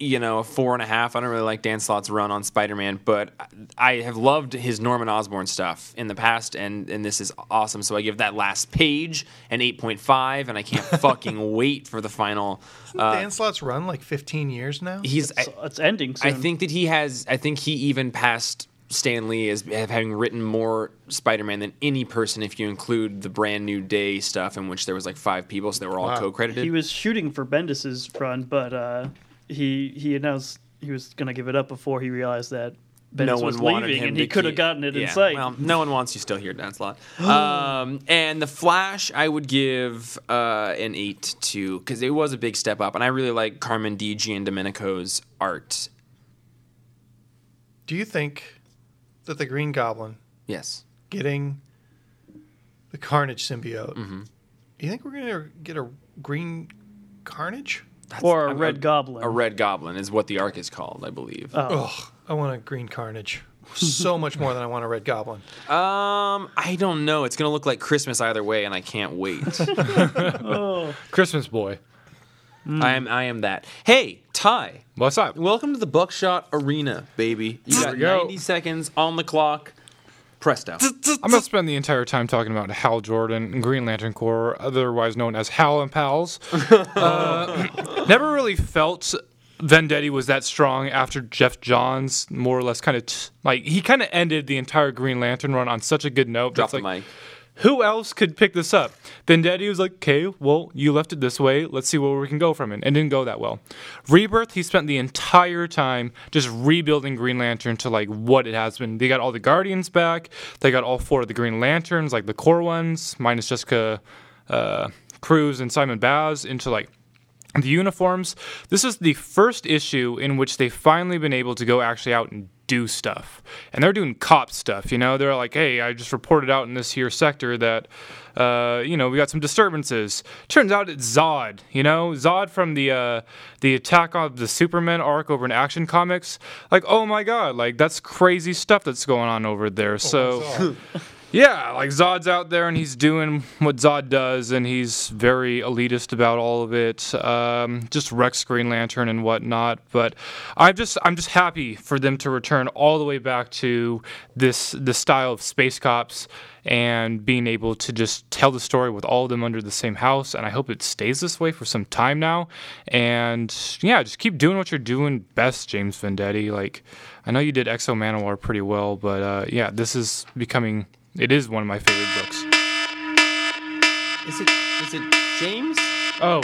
you know, a four and a half. I don't really like Dan Slott's run on Spider-Man, but I have loved his Norman Osborn stuff in the past, and, and this is awesome. So I give that last page an eight point five, and I can't fucking wait for the final. Uh, Dan Slott's run like fifteen years now? He's It's, I, it's ending soon. I think that he has, I think he even passed Stan Lee as having written more Spider-Man than any person, if you include the Brand New Day stuff, in which there was like five people, so they were all wow. co-credited. He was shooting for Bendis' run, but... Uh... He he announced he was going to give it up before he realized that Bendis no was leaving, and he could have gotten it yeah. in sight. Well, no one wants you still here, Dan Slott. Um, and The Flash, I would give uh, an eight to, because it was a big step up, and I really like Carmen D. Giandomenico's art. Do you think that the Green Goblin yes. getting the Carnage symbiote, mm-hmm. do you think we're going to get a Green Carnage? That's, or a I'm, red goblin. A red goblin is what the arc is called, I believe. Oh. Ugh, I want a green carnage so much more than I want a red goblin. Um, I don't know. It's going to look like Christmas either way, and I can't wait. oh. Christmas boy. Mm. I am. I am that. Hey, Ty. What's up? Welcome to the Buckshot Arena, baby. You got ninety seconds on the clock. Presto. I'm going to spend the entire time talking about Hal Jordan and Green Lantern Corps, otherwise known as Hal and Pals. uh, never really felt Vendetti was that strong after Jeff Johns, more or less kind of, t- like, he kind of ended the entire Green Lantern run on such a good note. Drop the mic. Who else could pick this up? Vendetti was like, okay, well, you left it this way. Let's see where we can go from it. And didn't go that well. Rebirth, he spent the entire time just rebuilding Green Lantern to, like, what it has been. They got all the Guardians back. They got all four of the Green Lanterns, like the core ones, minus Jessica uh, Cruz and Simon Baz, into, like, the uniforms. This is the first issue in which they've finally been able to go actually out and do stuff, and they're doing cop stuff, you know, they're like, hey, I just reported out in this here sector that, uh, you know, we got some disturbances. Turns out it's Zod, you know, Zod from the, uh, the Attack of the Superman arc over in Action Comics, like, oh my god, like, that's crazy stuff that's going on over there, oh, so... Yeah, like Zod's out there and he's doing what Zod does, and he's very elitist about all of it. Um, just Rex, Green Lantern, and whatnot. But I'm just I'm just happy for them to return all the way back to this the style of Space Cops and being able to just tell the story with all of them under the same house. And I hope it stays this way for some time now. And yeah, just keep doing what you're doing best, James Vendetti. Like, I know you did Exo Manowar pretty well, but uh, yeah, this is becoming. It is one of my favorite books. Is it? Is it James? Oh,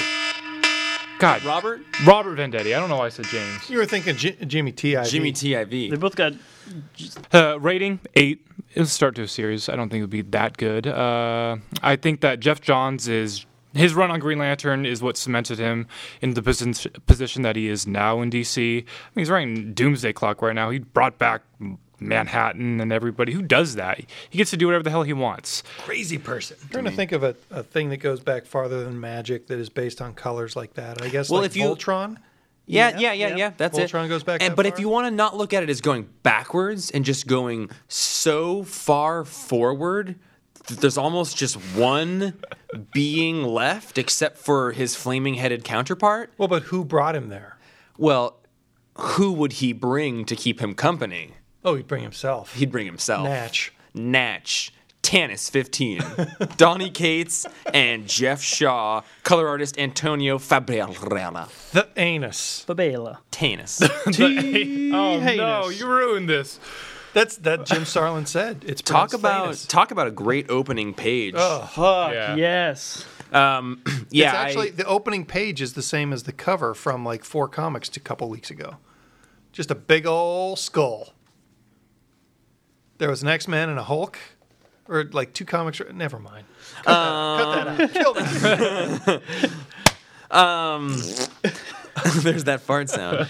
God, Robert. Robert Vendetti. I don't know why I said James. You were thinking J- Jimmy T I V. Jimmy T I V. They both got uh, rating eight. It was a start to a series. I don't think it would be that good. Uh, I think that Jeff Johns is. His run on Green Lantern is what cemented him in the pos- position that he is now in D C. I mean, he's writing Doomsday Clock right now. He brought back Manhattan and everybody. Who does that? He gets to do whatever the hell he wants. Crazy person. I'm trying to think of a, a thing that goes back farther than magic that is based on colors like that. I guess well, like if you, Voltron? Yeah, yeah, yeah, yeah. yeah, yeah that's Voltron it. Voltron goes back and, But far? If you want to not look at it as going backwards and just going so far forward, there's almost just one being left except for his flaming-headed counterpart. Well, but who brought him there? Well, who would he bring to keep him company? Oh, he'd bring himself. He'd bring himself. Natch. Natch. Tannis fifteen. Donnie Cates and Jeff Shaw. Color artist Antonio Fabrella. The anus. Fabrella. Tannis. T- oh, anus. No, you ruined this. That's that Jim Starlin said. It's talk about famous. Talk about a great opening page. Oh, fuck, yeah. Yes. Um, yeah, it's actually I, the opening page is the same as the cover from like four comics a couple weeks ago. Just a big old skull. There was an X-Men and a Hulk, or like two comics. Never mind. Cut, um, that, cut that out. Kill that. um, there's that fart sound.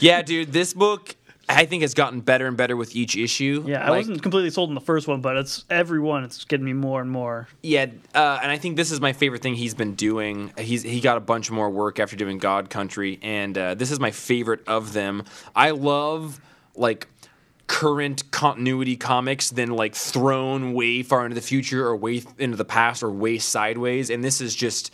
Yeah, dude, this book I think has gotten better and better with each issue. Yeah, like, I wasn't completely sold on the first one, but it's every one it's getting me more and more. Yeah, uh, and I think this is my favorite thing he's been doing. He's he got a bunch more work after doing God Country, and uh, this is my favorite of them. I love like current continuity comics than like thrown way far into the future or way th- into the past or way sideways, and this is just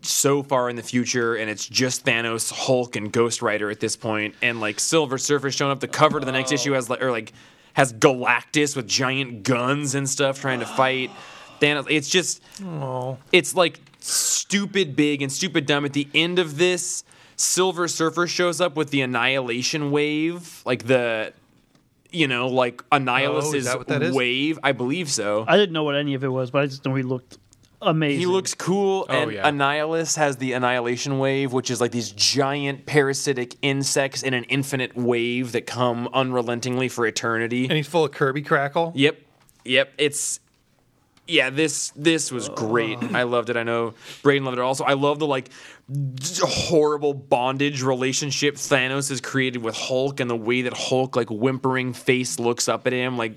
so far in the future, and it's just Thanos, Hulk, and Ghost Rider at this point, and like Silver Surfer's shown up. The cover oh. to the next issue has like or like has Galactus with giant guns and stuff trying to fight Thanos. It's just oh. it's like stupid big and stupid dumb. At the end of this, Silver Surfer shows up with the Annihilation Wave, like the You know, like Annihilus's oh, wave, I believe so. I didn't know what any of it was, but I just know he looked amazing. He looks cool, oh, and yeah. Annihilus has the Annihilation Wave, which is like these giant parasitic insects in an infinite wave that come unrelentingly for eternity. And he's full of Kirby crackle. Yep, yep. It's yeah. This this was oh. great. I loved it. I know Braden loved it also. I love the like horrible bondage relationship Thanos has created with Hulk, and the way that Hulk, like whimpering face, looks up at him like,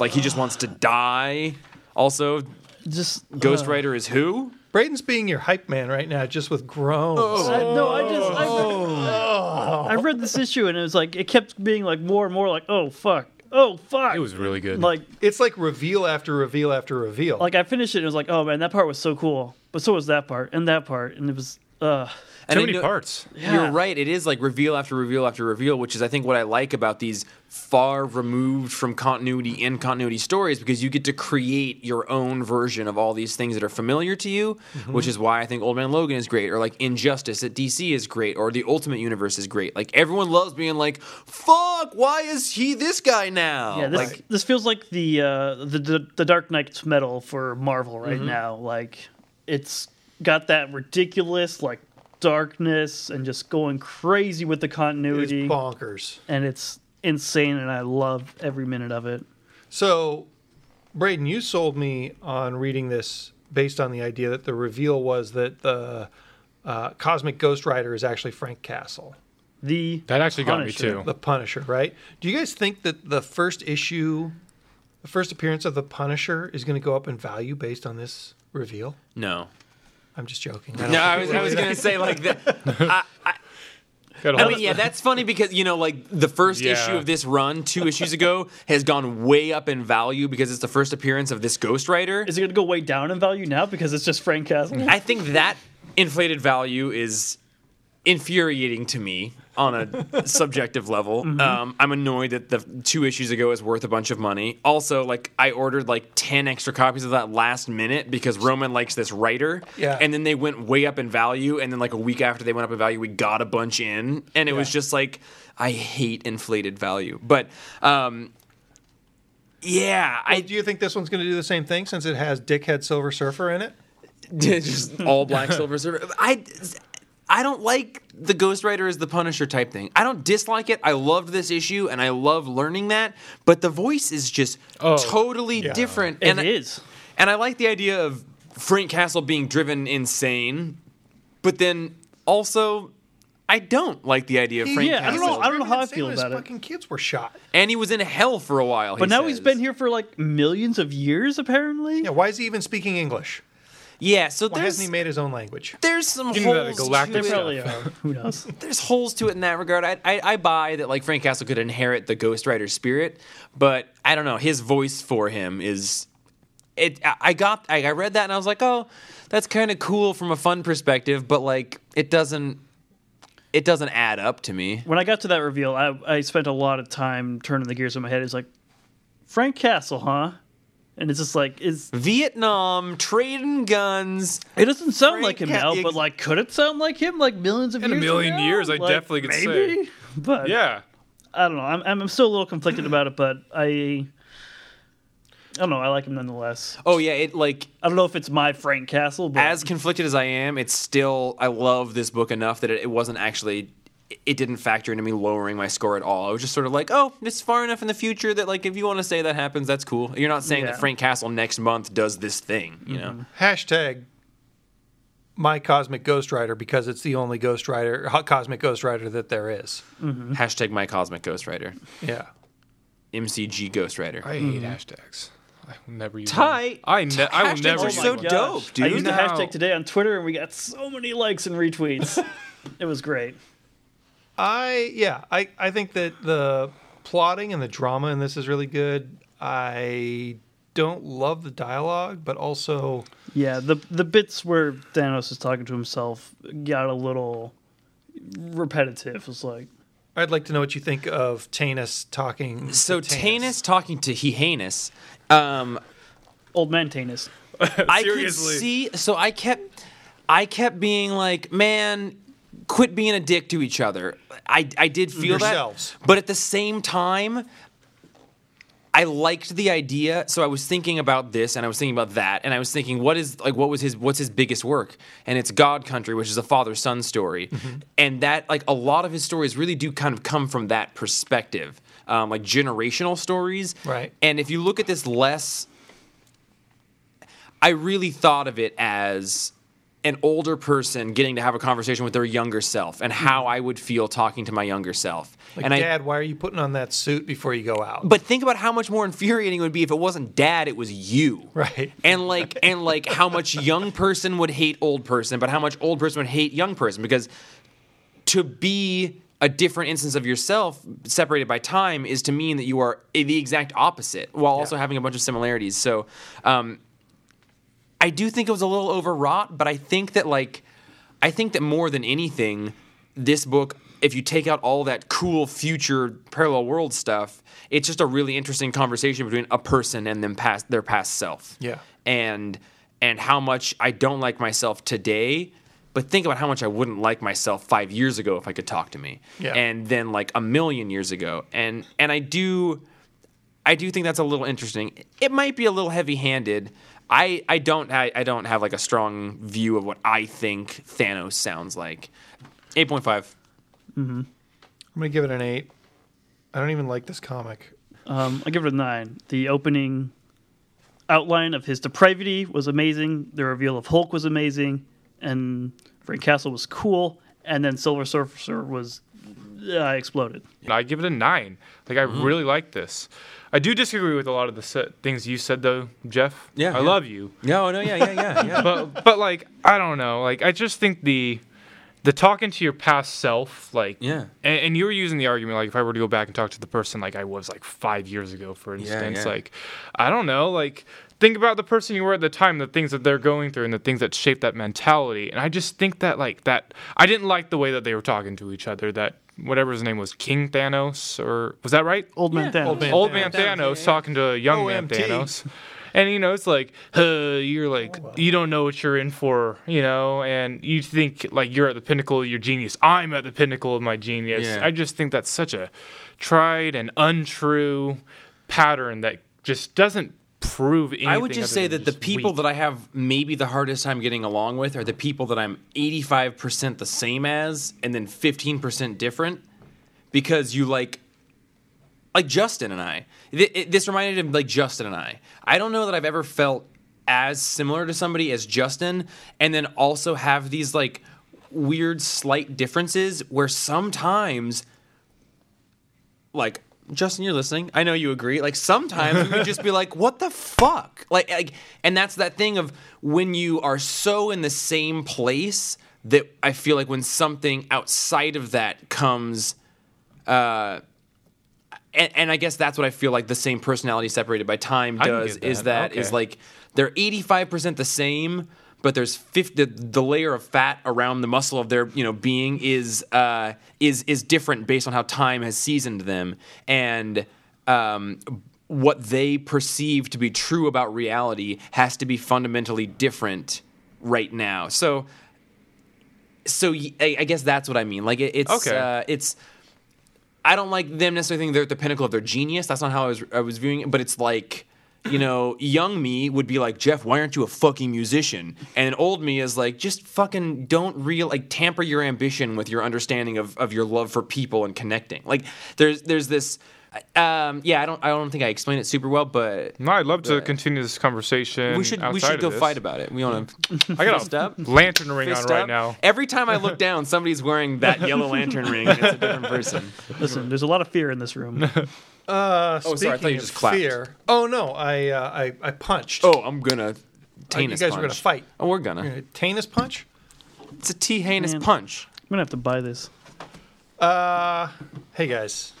like he just wants to die. Also, just uh, Ghost Rider is who? Braden's being your hype man right now, just with groans. Oh. I, no, I just I read, oh. I read this issue and it was like it kept being like more and more like oh fuck. Oh fuck! It was really good. Like it's like reveal after reveal after reveal. Like I finished it and it was like, oh man, that part was so cool, but so was that part and that part, and it was uh, too many parts. Yeah. You're right. It is like reveal after reveal after reveal, which is I think what I like about these far removed from continuity and continuity stories, because you get to create your own version of all these things that are familiar to you, mm-hmm. which is why I think Old Man Logan is great, or like Injustice at D C is great, or the Ultimate Universe is great. Like everyone loves being like, "Fuck, why is he this guy now?" Yeah, this, like, this feels like the, uh, the the the Dark Knight's Metal for Marvel right mm-hmm. now. Like it's got that ridiculous like darkness and just going crazy with the continuity. It's bonkers, and it's insane, and I love every minute of it. So, Braden, you sold me on reading this based on the idea that the reveal was that the uh, Cosmic Ghost Rider is actually Frank Castle. The That actually Punisher. Got me, too. The Punisher, right? Do you guys think that the first issue, the first appearance of the Punisher is going to go up in value based on this reveal? No. I'm just joking. I no, I was, I was going to say, like, the, I, I, Good I mean, yeah, that's funny because, you know, like the first yeah. issue of this run two issues ago has gone way up in value because it's the first appearance of this ghostwriter. Is it going to go way down in value now because it's just Frank Castle? I think that inflated value is infuriating to me on a subjective level. Mm-hmm. Um, I'm annoyed that the two issues ago is worth a bunch of money. Also, like, I ordered like ten extra copies of that last minute because Roman likes this writer. Yeah. And then they went way up in value. And then like a week after they went up in value, we got a bunch in. And it yeah. was just like, I hate inflated value. But, um, yeah. Well, I, do you think this one's going to do the same thing since it has Dickhead Silver Surfer in it? Just all black Silver Surfer. I... I don't like the ghostwriter as the Punisher type thing. I don't dislike it. I loved this issue, and I love learning that. But the voice is just oh, totally yeah. different. It and is. I, and I like the idea of Frank Castle being driven insane. But then also, I don't like the idea of Frank yeah, Castle. Yeah, I don't know, I don't know how I feel about it. Fucking kids were shot. And he was in hell for a while, But he now says. He's been here for like millions of years, apparently. Yeah, why is he even speaking English? Yeah, so Why hasn't he made his own language? There's some Give holes to it. Probably are. Who knows? There's holes to it in that regard. I, I I buy that like Frank Castle could inherit the ghostwriter spirit, but I don't know. His voice for him is it. I got I, I read that and I was like, oh, that's kind of cool from a fun perspective, but like it doesn't. It doesn't add up to me. When I got to that reveal, I I spent a lot of time turning the gears in my head. It's like Frank Castle, huh? And it's just like, is Vietnam trading guns? It doesn't sound Frank like him now, ex- but like, could it sound like him? Like millions of in years. In a million now? years, I like, definitely could maybe? say. But yeah, I don't know. I'm I'm still a little conflicted about it, but I, I don't know. I like him nonetheless. Oh yeah, it like I don't know if it's my Frank Castle. But as conflicted as I am, it's still I love this book enough that it, it wasn't actually. It didn't factor into me lowering my score at all. I was just sort of like, oh, it's far enough in the future that, like, if you want to say that happens, that's cool. You're not saying yeah. that Frank Castle next month does this thing, you mm-hmm. know? Hashtag my cosmic ghostwriter because it's the only ghostwriter, cosmic ghostwriter that there is. Mm-hmm. Hashtag my cosmic ghostwriter. Yeah. M C G ghostwriter. I hate mm-hmm. hashtags. I will never use Tight. I, ne- I will never use so dope, dude. I used no. the hashtag today on Twitter, and we got so many likes and retweets. It was great. I yeah, I, I think that the plotting and the drama in this is really good. I don't love the dialogue, but also yeah, the the bits where Thanos is talking to himself got a little repetitive. It's like I'd like to know what you think of Tannis talking. So to Tannis talking to he Hanus, um, old man Tannis. I could see. So I kept I kept being like, man. Quit being a dick to each other. I, I did feel Yourselves. that. But at the same time, I liked the idea. So I was thinking about this and I was thinking about that. And I was thinking, what is like what was his what's his biggest work? And it's God Country, which is a father-son story. Mm-hmm. And that like a lot of his stories really do kind of come from that perspective. Um, like generational stories. Right. And if you look at this less, I really thought of it as an older person getting to have a conversation with their younger self and how I would feel talking to my younger self. Like, and Dad, I, why are you putting on that suit before you go out? But think about how much more infuriating it would be if it wasn't Dad, it was you. Right. And like, and like how much young person would hate old person, but how much old person would hate young person. Because to be a different instance of yourself separated by time is to mean that you are the exact opposite while yeah. also having a bunch of similarities. So, um, I do think it was a little overwrought, but I think that like, I think that more than anything, this book, if you take out all that cool future parallel world stuff, it's just a really interesting conversation between a person and them past their past self. Yeah. And and how much I don't like myself today, but think about how much I wouldn't like myself five years ago if I could talk to me. Yeah. And then like a million years ago. And and I do I do think that's a little interesting. It might be a little heavy-handed. I, I don't I, I don't have like a strong view of what I think Thanos sounds like. eight point five. Mm-hmm. I'm gonna give it an eight. I don't even like this comic. Um, I give it a nine. The opening outline of his depravity was amazing. The reveal of Hulk was amazing, and Frank Castle was cool. And then Silver Surfer was uh, exploded. I give it a nine. Like I mm-hmm. really like this. I do disagree with a lot of the se- things you said, though, Jeff. Yeah, I yeah. love you. No, no, yeah, yeah, yeah, yeah. but, but like, I don't know. Like, I just think the the talking to your past self, like, yeah. And, and you were using the argument, like, if I were to go back and talk to the person, like, I was, like, five years ago, for instance, yeah, yeah. like, I don't know, like, think about the person you were at the time, the things that they're going through, and the things that shape that mentality. And I just think that, like, that, I didn't like the way that they were talking to each other, that, whatever his name was, King Thanos, or, was that right? Old Man yeah. Thanos. Old Man, Old man Thanos, Thanos yeah. talking to a young O M T. Man Thanos. And, you know, it's like, uh, you're like, you don't know what you're in for, you know, and you think, like, you're at the pinnacle of your genius. I'm at the pinnacle of my genius. Yeah. I just think that's such a tried and untrue pattern that just doesn't prove anything. I would just say that the people weak. that I have maybe the hardest time getting along with are the people that I'm eighty-five percent the same as and then fifteen percent different, because you, like, Like Justin and I, this reminded him like Justin and I. I don't know that I've ever felt as similar to somebody as Justin, and then also have these like weird slight differences where sometimes, like Justin, you're listening. I know you agree. Like sometimes we would just be like, "What the fuck?" Like, like, and that's that thing of when you are so in the same place that I feel like when something outside of that comes. Uh, And, and I guess that's what I feel like the same personality separated by time does, that. is that okay. is like they're eighty-five percent the same, but there's fifty, the layer of fat around the muscle of their, you know, being is uh, is is different based on how time has seasoned them, and um, what they perceive to be true about reality has to be fundamentally different right now. So, so I, I guess that's what I mean. Like it, it's okay. uh, it's. I don't like them necessarily think they're at the pinnacle of their genius. That's not how I was, I was viewing it. But it's like, you know, young me would be like, Jeff, why aren't you a fucking musician? And old me is like, just fucking don't real like tamper your ambition with your understanding of, of your love for people and connecting. Like there's there's this, um, yeah. I don't I don't think I explained it super well, but no, I'd love to continue this conversation. We should we should go fight about it. We want to. I got a lantern ring on right now. Every time I look down, somebody's wearing that yellow lantern ring, and it's a different person. Listen, there's a lot of fear in this room. Uh, oh, sorry. I thought you just clapped. Fear, oh no, I, uh, I I punched. Oh, I'm gonna heinous punch. You guys punch. Are gonna fight. Oh, we're gonna heinous punch. It's a T heinous Man. punch. I'm gonna have to buy this. Uh, hey guys,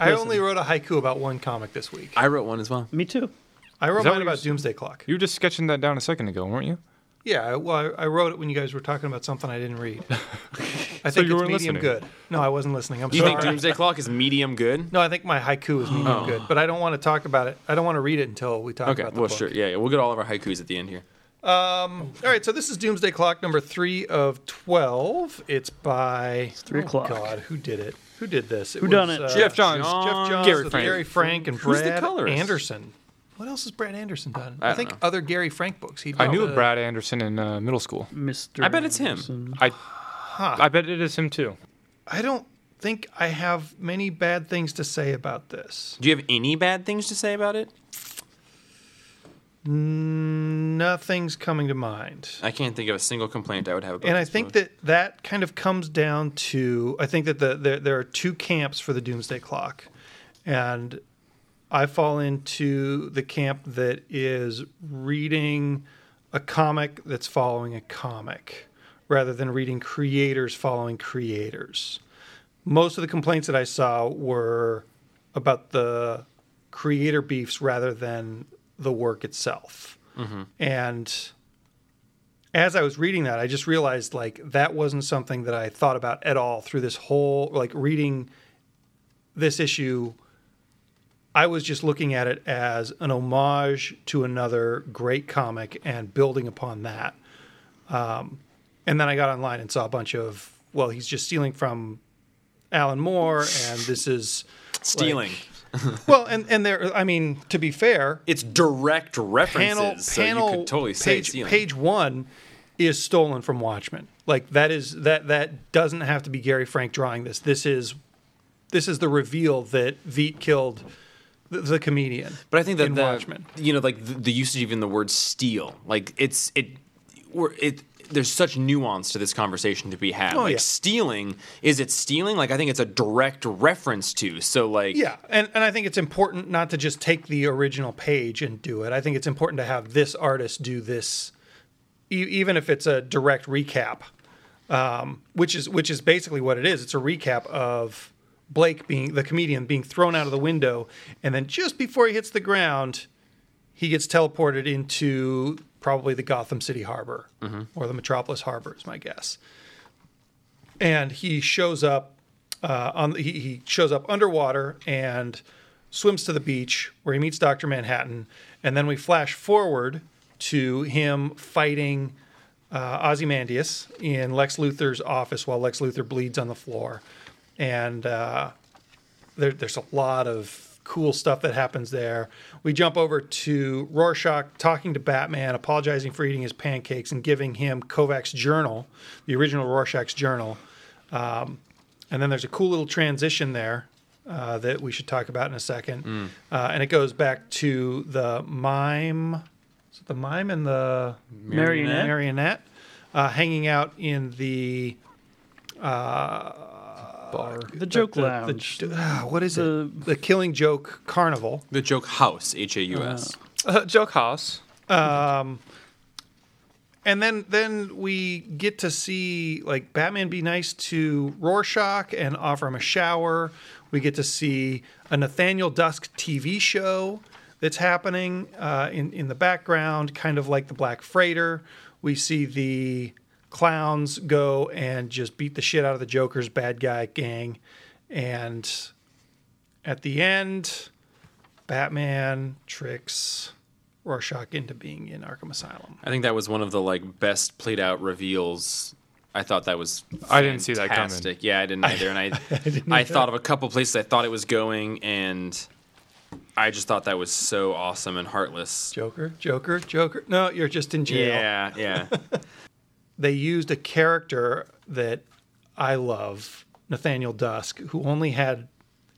Listen. I only wrote a haiku about one comic this week. I wrote one as well. Me too. I wrote one about Doomsday Clock. You were just sketching that down a second ago, weren't you? Yeah, well, I wrote it when you guys were talking about something I didn't read. I think so you it's medium listening. good. No, I wasn't listening. I'm you sorry. You think Doomsday Clock is medium good? No, I think my haiku is medium oh. good, but I don't want to talk about it. I don't want to read it until we talk okay, about the well, book. Okay, well, sure. Yeah, yeah, we'll get all of our haikus at the end here. Um, all right, so this is Doomsday Clock number three of twelve. It's by... It's three o'clock. Oh, God, who did it? Who did this? It who was, done it? Uh, Jeff Johns. John, Jeff Johns Gary with Frank. Gary Frank and Who's Brad Anderson. What else has Brad Anderson done? I, I think know. other Gary Frank books. He I knew uh, Brad Anderson in uh, middle school. Mister I bet it's Anderson. him. I, huh. I bet it is him too. I don't think I have many bad things to say about this. Do you have any bad things to say about it? Nothing's coming to mind. I can't think of a single complaint I would have about it. And I think book. that that kind of comes down to, I think that the, the, there are two camps for the Doomsday Clock. And I fall into the camp that is reading a comic that's following a comic rather than reading creators following creators. Most of the complaints that I saw were about the creator beefs rather than the work itself. Mm-hmm. And as I was reading that, I just realized like that wasn't something that I thought about at all through this whole, like reading this issue. I was just looking at it as an homage to another great comic and building upon that. Um, and then I got online and saw a bunch of, well, he's just stealing from Alan Moore, and this is... Stealing. Like, well, and, and there, I mean, to be fair... It's direct references, panel, so panel, you could totally say page, stealing. Page one is stolen from Watchmen. Like, that is that that doesn't have to be Gary Frank drawing this. This is, this is the reveal that Veet killed... the comedian, but I think that the, you know, like the, the usage even the word "steal," like it's it, we're, it. There's such nuance to this conversation to be had. Oh, like yeah. stealing, is it stealing? Like I think it's a direct reference to. So like yeah, and and I think it's important not to just take the original page and do it. I think it's important to have this artist do this, e- even if it's a direct recap. um, which is which is basically what it is. It's a recap of Blake, being the comedian, being thrown out of the window, and then just before he hits the ground, he gets teleported into probably the Gotham City Harbor, mm-hmm. or the Metropolis Harbor is my guess. And he shows up uh, on he, he shows up underwater and swims to the beach where he meets Doctor Manhattan, and then we flash forward to him fighting uh, Ozymandias in Lex Luthor's office while Lex Luthor bleeds on the floor. And uh, there, there's a lot of cool stuff that happens there. We jump over to Rorschach talking to Batman, apologizing for eating his pancakes, and giving him Kovac's journal, the original Rorschach's journal. Um, and then there's a cool little transition there uh, that we should talk about in a second. Mm. Uh, and it goes back to the mime, is it the mime and the marionette, marionette uh, hanging out in the... Uh, Bar. The joke the, the, lounge. The, uh, what is the, it? The Killing Joke Carnival. The Joke House, H A U S. Uh, uh, joke House. Um, and then then we get to see like Batman be nice to Rorschach and offer him a shower. We get to see a Nathaniel Dusk T V show that's happening uh, in, in the background, kind of like the Black Freighter. We see the... clowns go and just beat the shit out of the Joker's bad guy gang. And at the end, Batman tricks Rorschach into being in Arkham Asylum. I think that was one of the like best played out reveals. I thought that was fantastic. I didn't see that coming. Yeah, I didn't either. And I, I, didn't I thought of a couple places I thought it was going, and I just thought that was so awesome and heartless. Joker, Joker, Joker. No, you're just in jail. Yeah, yeah. They used a character that I love, Nathaniel Dusk, who only had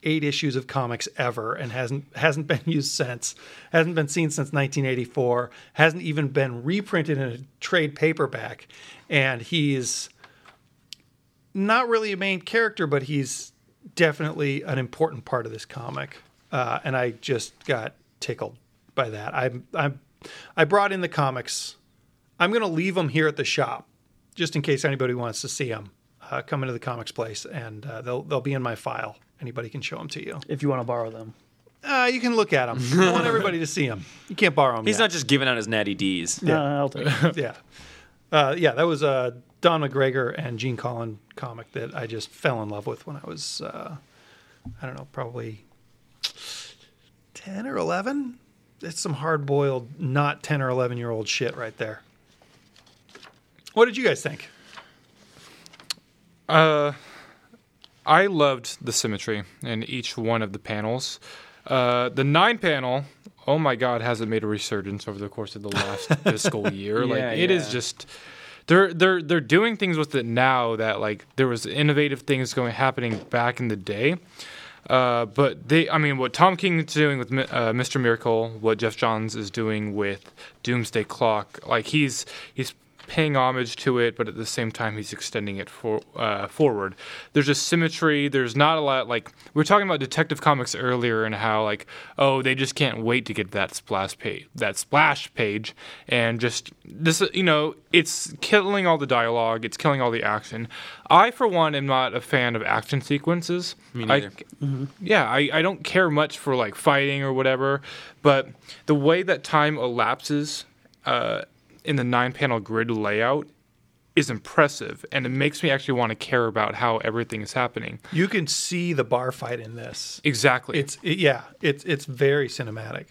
eight issues of comics ever and hasn't hasn't been used since, hasn't been seen since nineteen eighty-four, hasn't even been reprinted in a trade paperback. And he's not really a main character, but he's definitely an important part of this comic. Uh, and I just got tickled by that. I I I brought in the comics. I'm going to leave them here at the shop just in case anybody wants to see them. Uh, come into the comics place, and uh, they'll they'll be in my file. Anybody can show them to you. If you want to borrow them. Uh, you can look at them. I want everybody to see them. You can't borrow them. He's yet. Not just giving out his natty D's. Yeah. No, I'll take it. Yeah. Uh, yeah, that was a Don McGregor and Gene Collins comic that I just fell in love with when I was, uh, I don't know, probably ten or eleven. It's some hard-boiled, not ten or eleven-year-old shit right there. What did you guys think? Uh, I loved the symmetry in each one of the panels. Uh, the nine panel, oh my God, has it made a resurgence over the course of the last fiscal year? Like yeah, it yeah. is just they're they're they're doing things with it now that like there was innovative things going happening back in the day. Uh, but they, I mean, what Tom King is doing with uh, Mister Miracle, what Jeff Johns is doing with Doomsday Clock, like he's he's. paying homage to it, but at the same time he's extending it for uh forward. There's just symmetry. There's not a lot, like we were talking about Detective Comics earlier and how like, oh, they just can't wait to get that splash page that splash page and just this, you know, it's killing all the dialogue, it's killing all the action. I for one am not a fan of action sequences. Me neither. I, mm-hmm. yeah I, I don't care much for like fighting or whatever, but the way that time elapses uh in the nine-panel grid layout is impressive, and it makes me actually want to care about how everything is happening. You can see the bar fight in this. Exactly. It's it, yeah, it's it's very cinematic.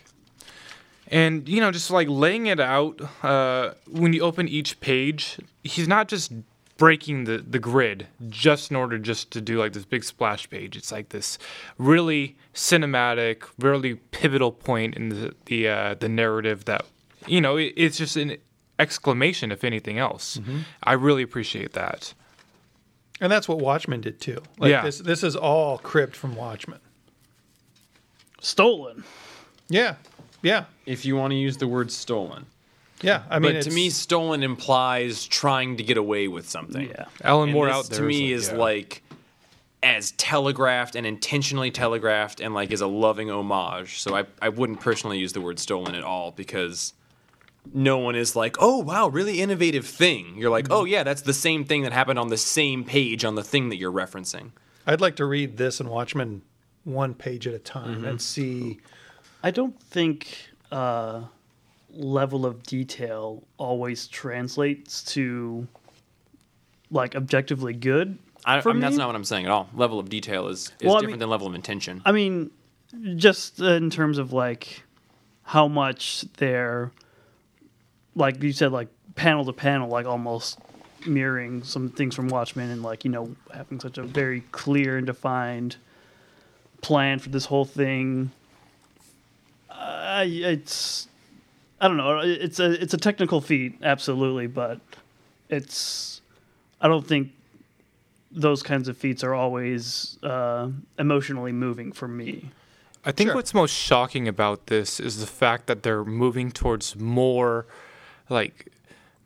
And, you know, just like laying it out, uh, when you open each page, he's not just breaking the, the grid just in order just to do like this big splash page. It's like this really cinematic, really pivotal point in the, the, uh, the narrative that, you know, it, it's just an exclamation if anything else. Mm-hmm. I really appreciate that, and that's what Watchmen did too. Like yeah. this this is all cribbed from Watchmen. Stolen. Yeah. Yeah. If you want to use the word stolen. Yeah, I mean, but to me stolen implies trying to get away with something. Yeah. Alan Moore out there to me is like, yeah. like as telegraphed and intentionally telegraphed and like is a loving homage. So I I wouldn't personally use the word stolen at all because no one is like, oh, wow, really innovative thing. You're like, oh, yeah, that's the same thing that happened on the same page on the thing that you're referencing. I'd like to read this and Watchmen one page at a time mm-hmm. and see. I don't think uh, level of detail always translates to, like, objectively good. I, for I mean, me. That's not what I'm saying at all. Level of detail is, is well, different I mean, than level of intention. I mean, just in terms of, like, how much they're, like you said, like, panel to panel, like, almost mirroring some things from Watchmen and, like, you know, having such a very clear and defined plan for this whole thing. Uh, it's, I don't know, it's a, it's a technical feat, absolutely, but it's, I don't think those kinds of feats are always uh, emotionally moving for me. I think sure. What's most shocking about this is the fact that they're moving towards more, like,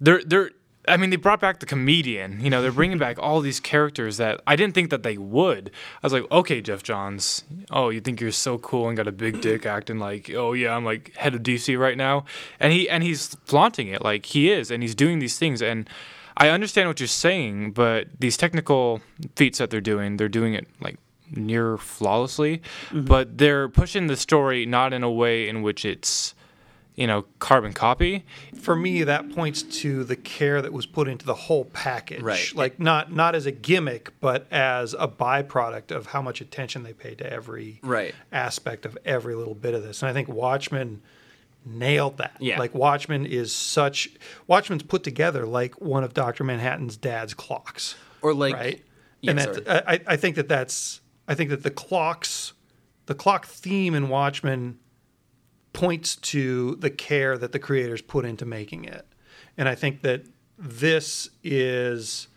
they're they're. I mean, they brought back the comedian. You know, they're bringing back all these characters that I didn't think that they would. I was like, okay, Jeff Johns. Oh, you think you're so cool and got a big dick acting like, oh yeah, I'm like head of D C right now, and he and he's flaunting it like he is, and he's doing these things. And I understand what you're saying, but these technical feats that they're doing, they're doing it like near flawlessly, mm-hmm. but they're pushing the story not in a way in which it's, you know, carbon copy. For me, that points to the care that was put into the whole package. Right. Like, not not as a gimmick, but as a byproduct of how much attention they paid to every right. aspect of every little bit of this. And I think Watchmen nailed that. Yeah. Like, Watchmen is such... Watchmen's put together like one of Doctor Manhattan's dad's clocks. Or like... Right? Yeah, and that's, I, I think that that's... I think that the clocks, the clock theme in Watchmen points to the care that the creators put into making it. And I think that this is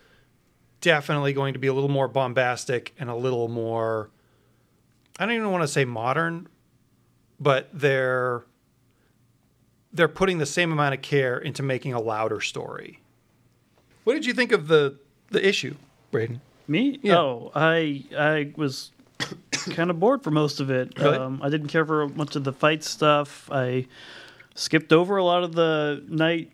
definitely going to be a little more bombastic and a little more, I don't even want to say modern, but they're they're putting the same amount of care into making a louder story. What did you think of the, the issue, Braden? Me? Yeah. Oh, I I was kind of bored for most of it. Really? Um, I didn't care for much of the fight stuff. I skipped over a lot of the night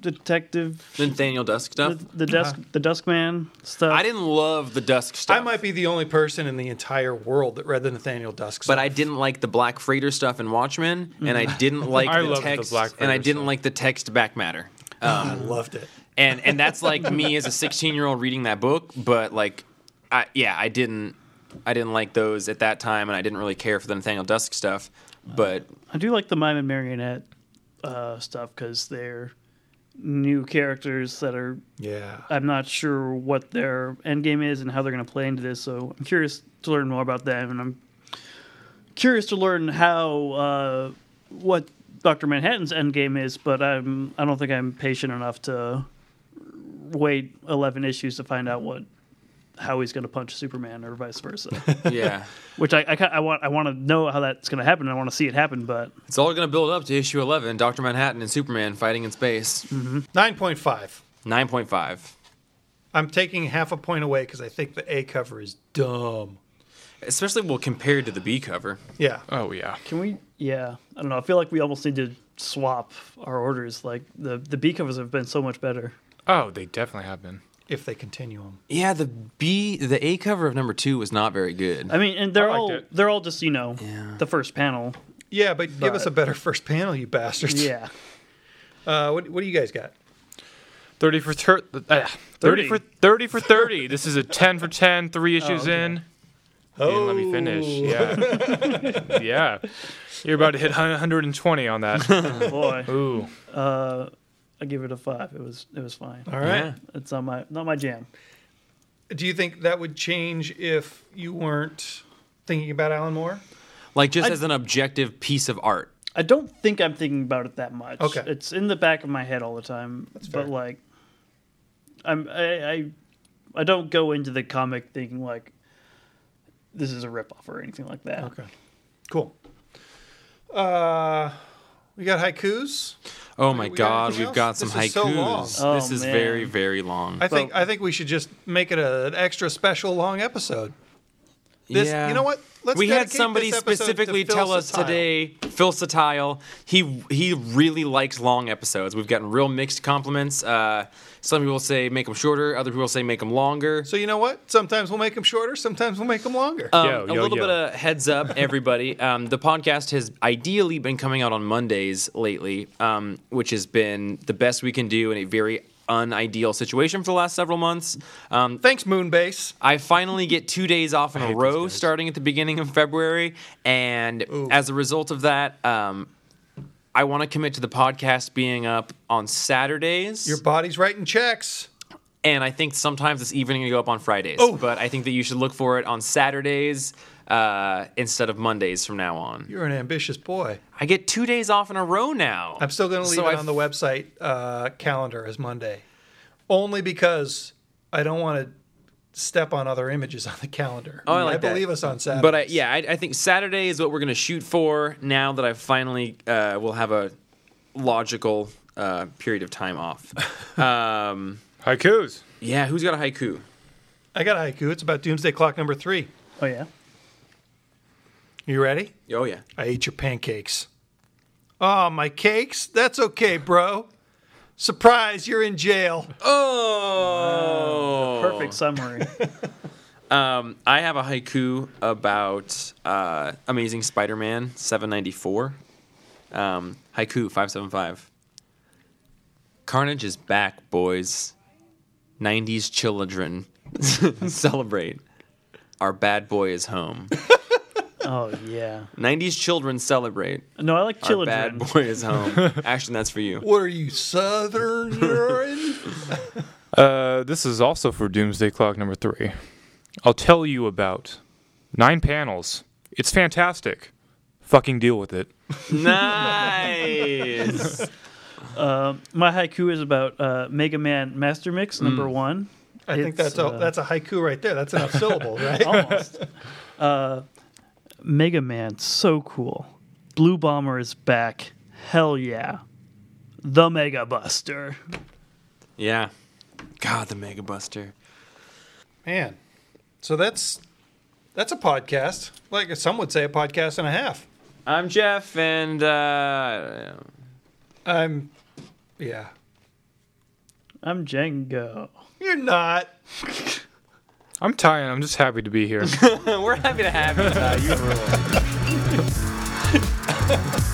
detective, Nathaniel Dusk stuff, the, the Dusk, uh-huh. the Duskman stuff. I didn't love the Dusk stuff. I might be the only person in the entire world that read the Nathaniel Dusk stuff. But I didn't like the Black Freighter stuff in Watchmen, mm-hmm. and I didn't like I the text, the Black and I didn't stuff. like the text back matter. Um, I loved it. And and that's like me as a sixteen-year-old reading that book, but like, I, yeah, I didn't, I didn't like those at that time, and I didn't really care for the Nathaniel Dusk stuff. But uh, I do like the Mime and Marionette uh, stuff because they're new characters that are. Yeah. I'm not sure what their end game is and how they're going to play into this, so I'm curious to learn more about them, and I'm curious to learn how uh, what Doctor Manhattan's end game is. But I'm I don't think I'm patient enough to wait eleven issues to find out what how he's going to punch Superman or vice versa. Yeah, which I, I I want I want to know how that's going to happen. I want to see it happen, but it's all going to build up to issue eleven: Doctor Manhattan and Superman fighting in space. Mm-hmm. Nine point five. Nine point five. I'm taking half a point away because I think the A cover is dumb, especially well compared to the B cover. Yeah. Oh yeah. Can we? Yeah. I don't know. I feel like we almost need to swap our orders. Like the the B covers have been so much better. Oh, they definitely have been. If they continue them. Yeah, the B, the A cover of number two was not very good. I mean, and they're all it. they're all just, you know, yeah. the first panel. Yeah, but, but give us a better first panel, you bastards. Yeah. Uh, what what do you guys got? Thirty for ter- uh, thirty. thirty for thirty for thirty. This is a ten for ten. Three issues oh, okay. in. Oh. You didn't let me finish. Yeah. yeah. You're about to hit one hundred twenty on that. Oh, boy. Ooh. Uh. I give it a five. It was it was fine. All right, yeah. It's not my not my jam. Do you think that would change if you weren't thinking about Alan Moore, like just I, as an objective piece of art? I don't think I'm thinking about it that much. Okay, it's in the back of my head all the time. That's fair. But like, I'm I, I I don't go into the comic thinking like this is a ripoff or anything like that. Okay, cool. Uh, we got haikus. Oh my we God! Got We've got some this haikus. Is so oh, this is man. very, very long. I think I think we should just make it a, an extra special long episode. This, yeah. You know what? Let's we had somebody specifically tell us today, Phil Satile, he he really likes long episodes. We've gotten real mixed compliments. Uh, some people say make them shorter. Other people say make them longer. So you know what? Sometimes we'll make them shorter. Sometimes we'll make them longer. Um, yo, yo, a little yo. bit of heads up, everybody. um, the podcast has ideally been coming out on Mondays lately, um, which has been the best we can do in a very unideal situation for the last several months. Um, Thanks, Moonbase. I finally get two days off in a row starting at the beginning of February, and Ooh. as a result of that, um, I want to commit to the podcast being up on Saturdays. Your body's writing checks. And I think sometimes it's even going to go up on Fridays. Ooh. But I think that you should look for it on Saturdays uh, instead of Mondays from now on. You're an ambitious boy. I get two days off in a row now. I'm still going to leave so it I've... on the website uh, calendar as Monday. Only because I don't want to step on other images on the calendar. Oh, I like I that. believe us on Saturday. But I, yeah, I, I think Saturday is what we're going to shoot for now that I finally uh, will have a logical uh, period of time off. um, Haikus. Yeah, who's got a haiku? I got a haiku. It's about Doomsday Clock number three. Oh, yeah? You ready? Oh, yeah. I ate your pancakes. Oh, my cakes? That's okay, bro. Surprise, you're in jail. Oh. oh perfect summary. um, I have a haiku about uh, Amazing Spider-Man seven ninety-four. Um, haiku five seventy-five. Carnage is back, boys. nineties children celebrate. Our bad boy is home. Oh, yeah. nineties children celebrate. No, I like children. Our bad boy is home. Ashton, that's for you. What are you, Southern? uh, this is also for Doomsday Clock number three. I'll tell you about nine panels. It's fantastic. Fucking deal with it. Nice. uh, my haiku is about uh, Mega Man Master Mix, number mm. one. I it's, think that's a, uh, that's a haiku right there. That's enough syllables, right? Almost. Uh Mega Man, so cool. Blue Bomber is back. Hell yeah. The Mega Buster. Yeah. God, the Mega Buster. Man. So that's that's a podcast. Like some would say, a podcast and a half. I'm Jeff, and uh, I'm yeah. I'm Django. You're not. I'm tired. I'm just happy to be here. We're happy to have you. You rule.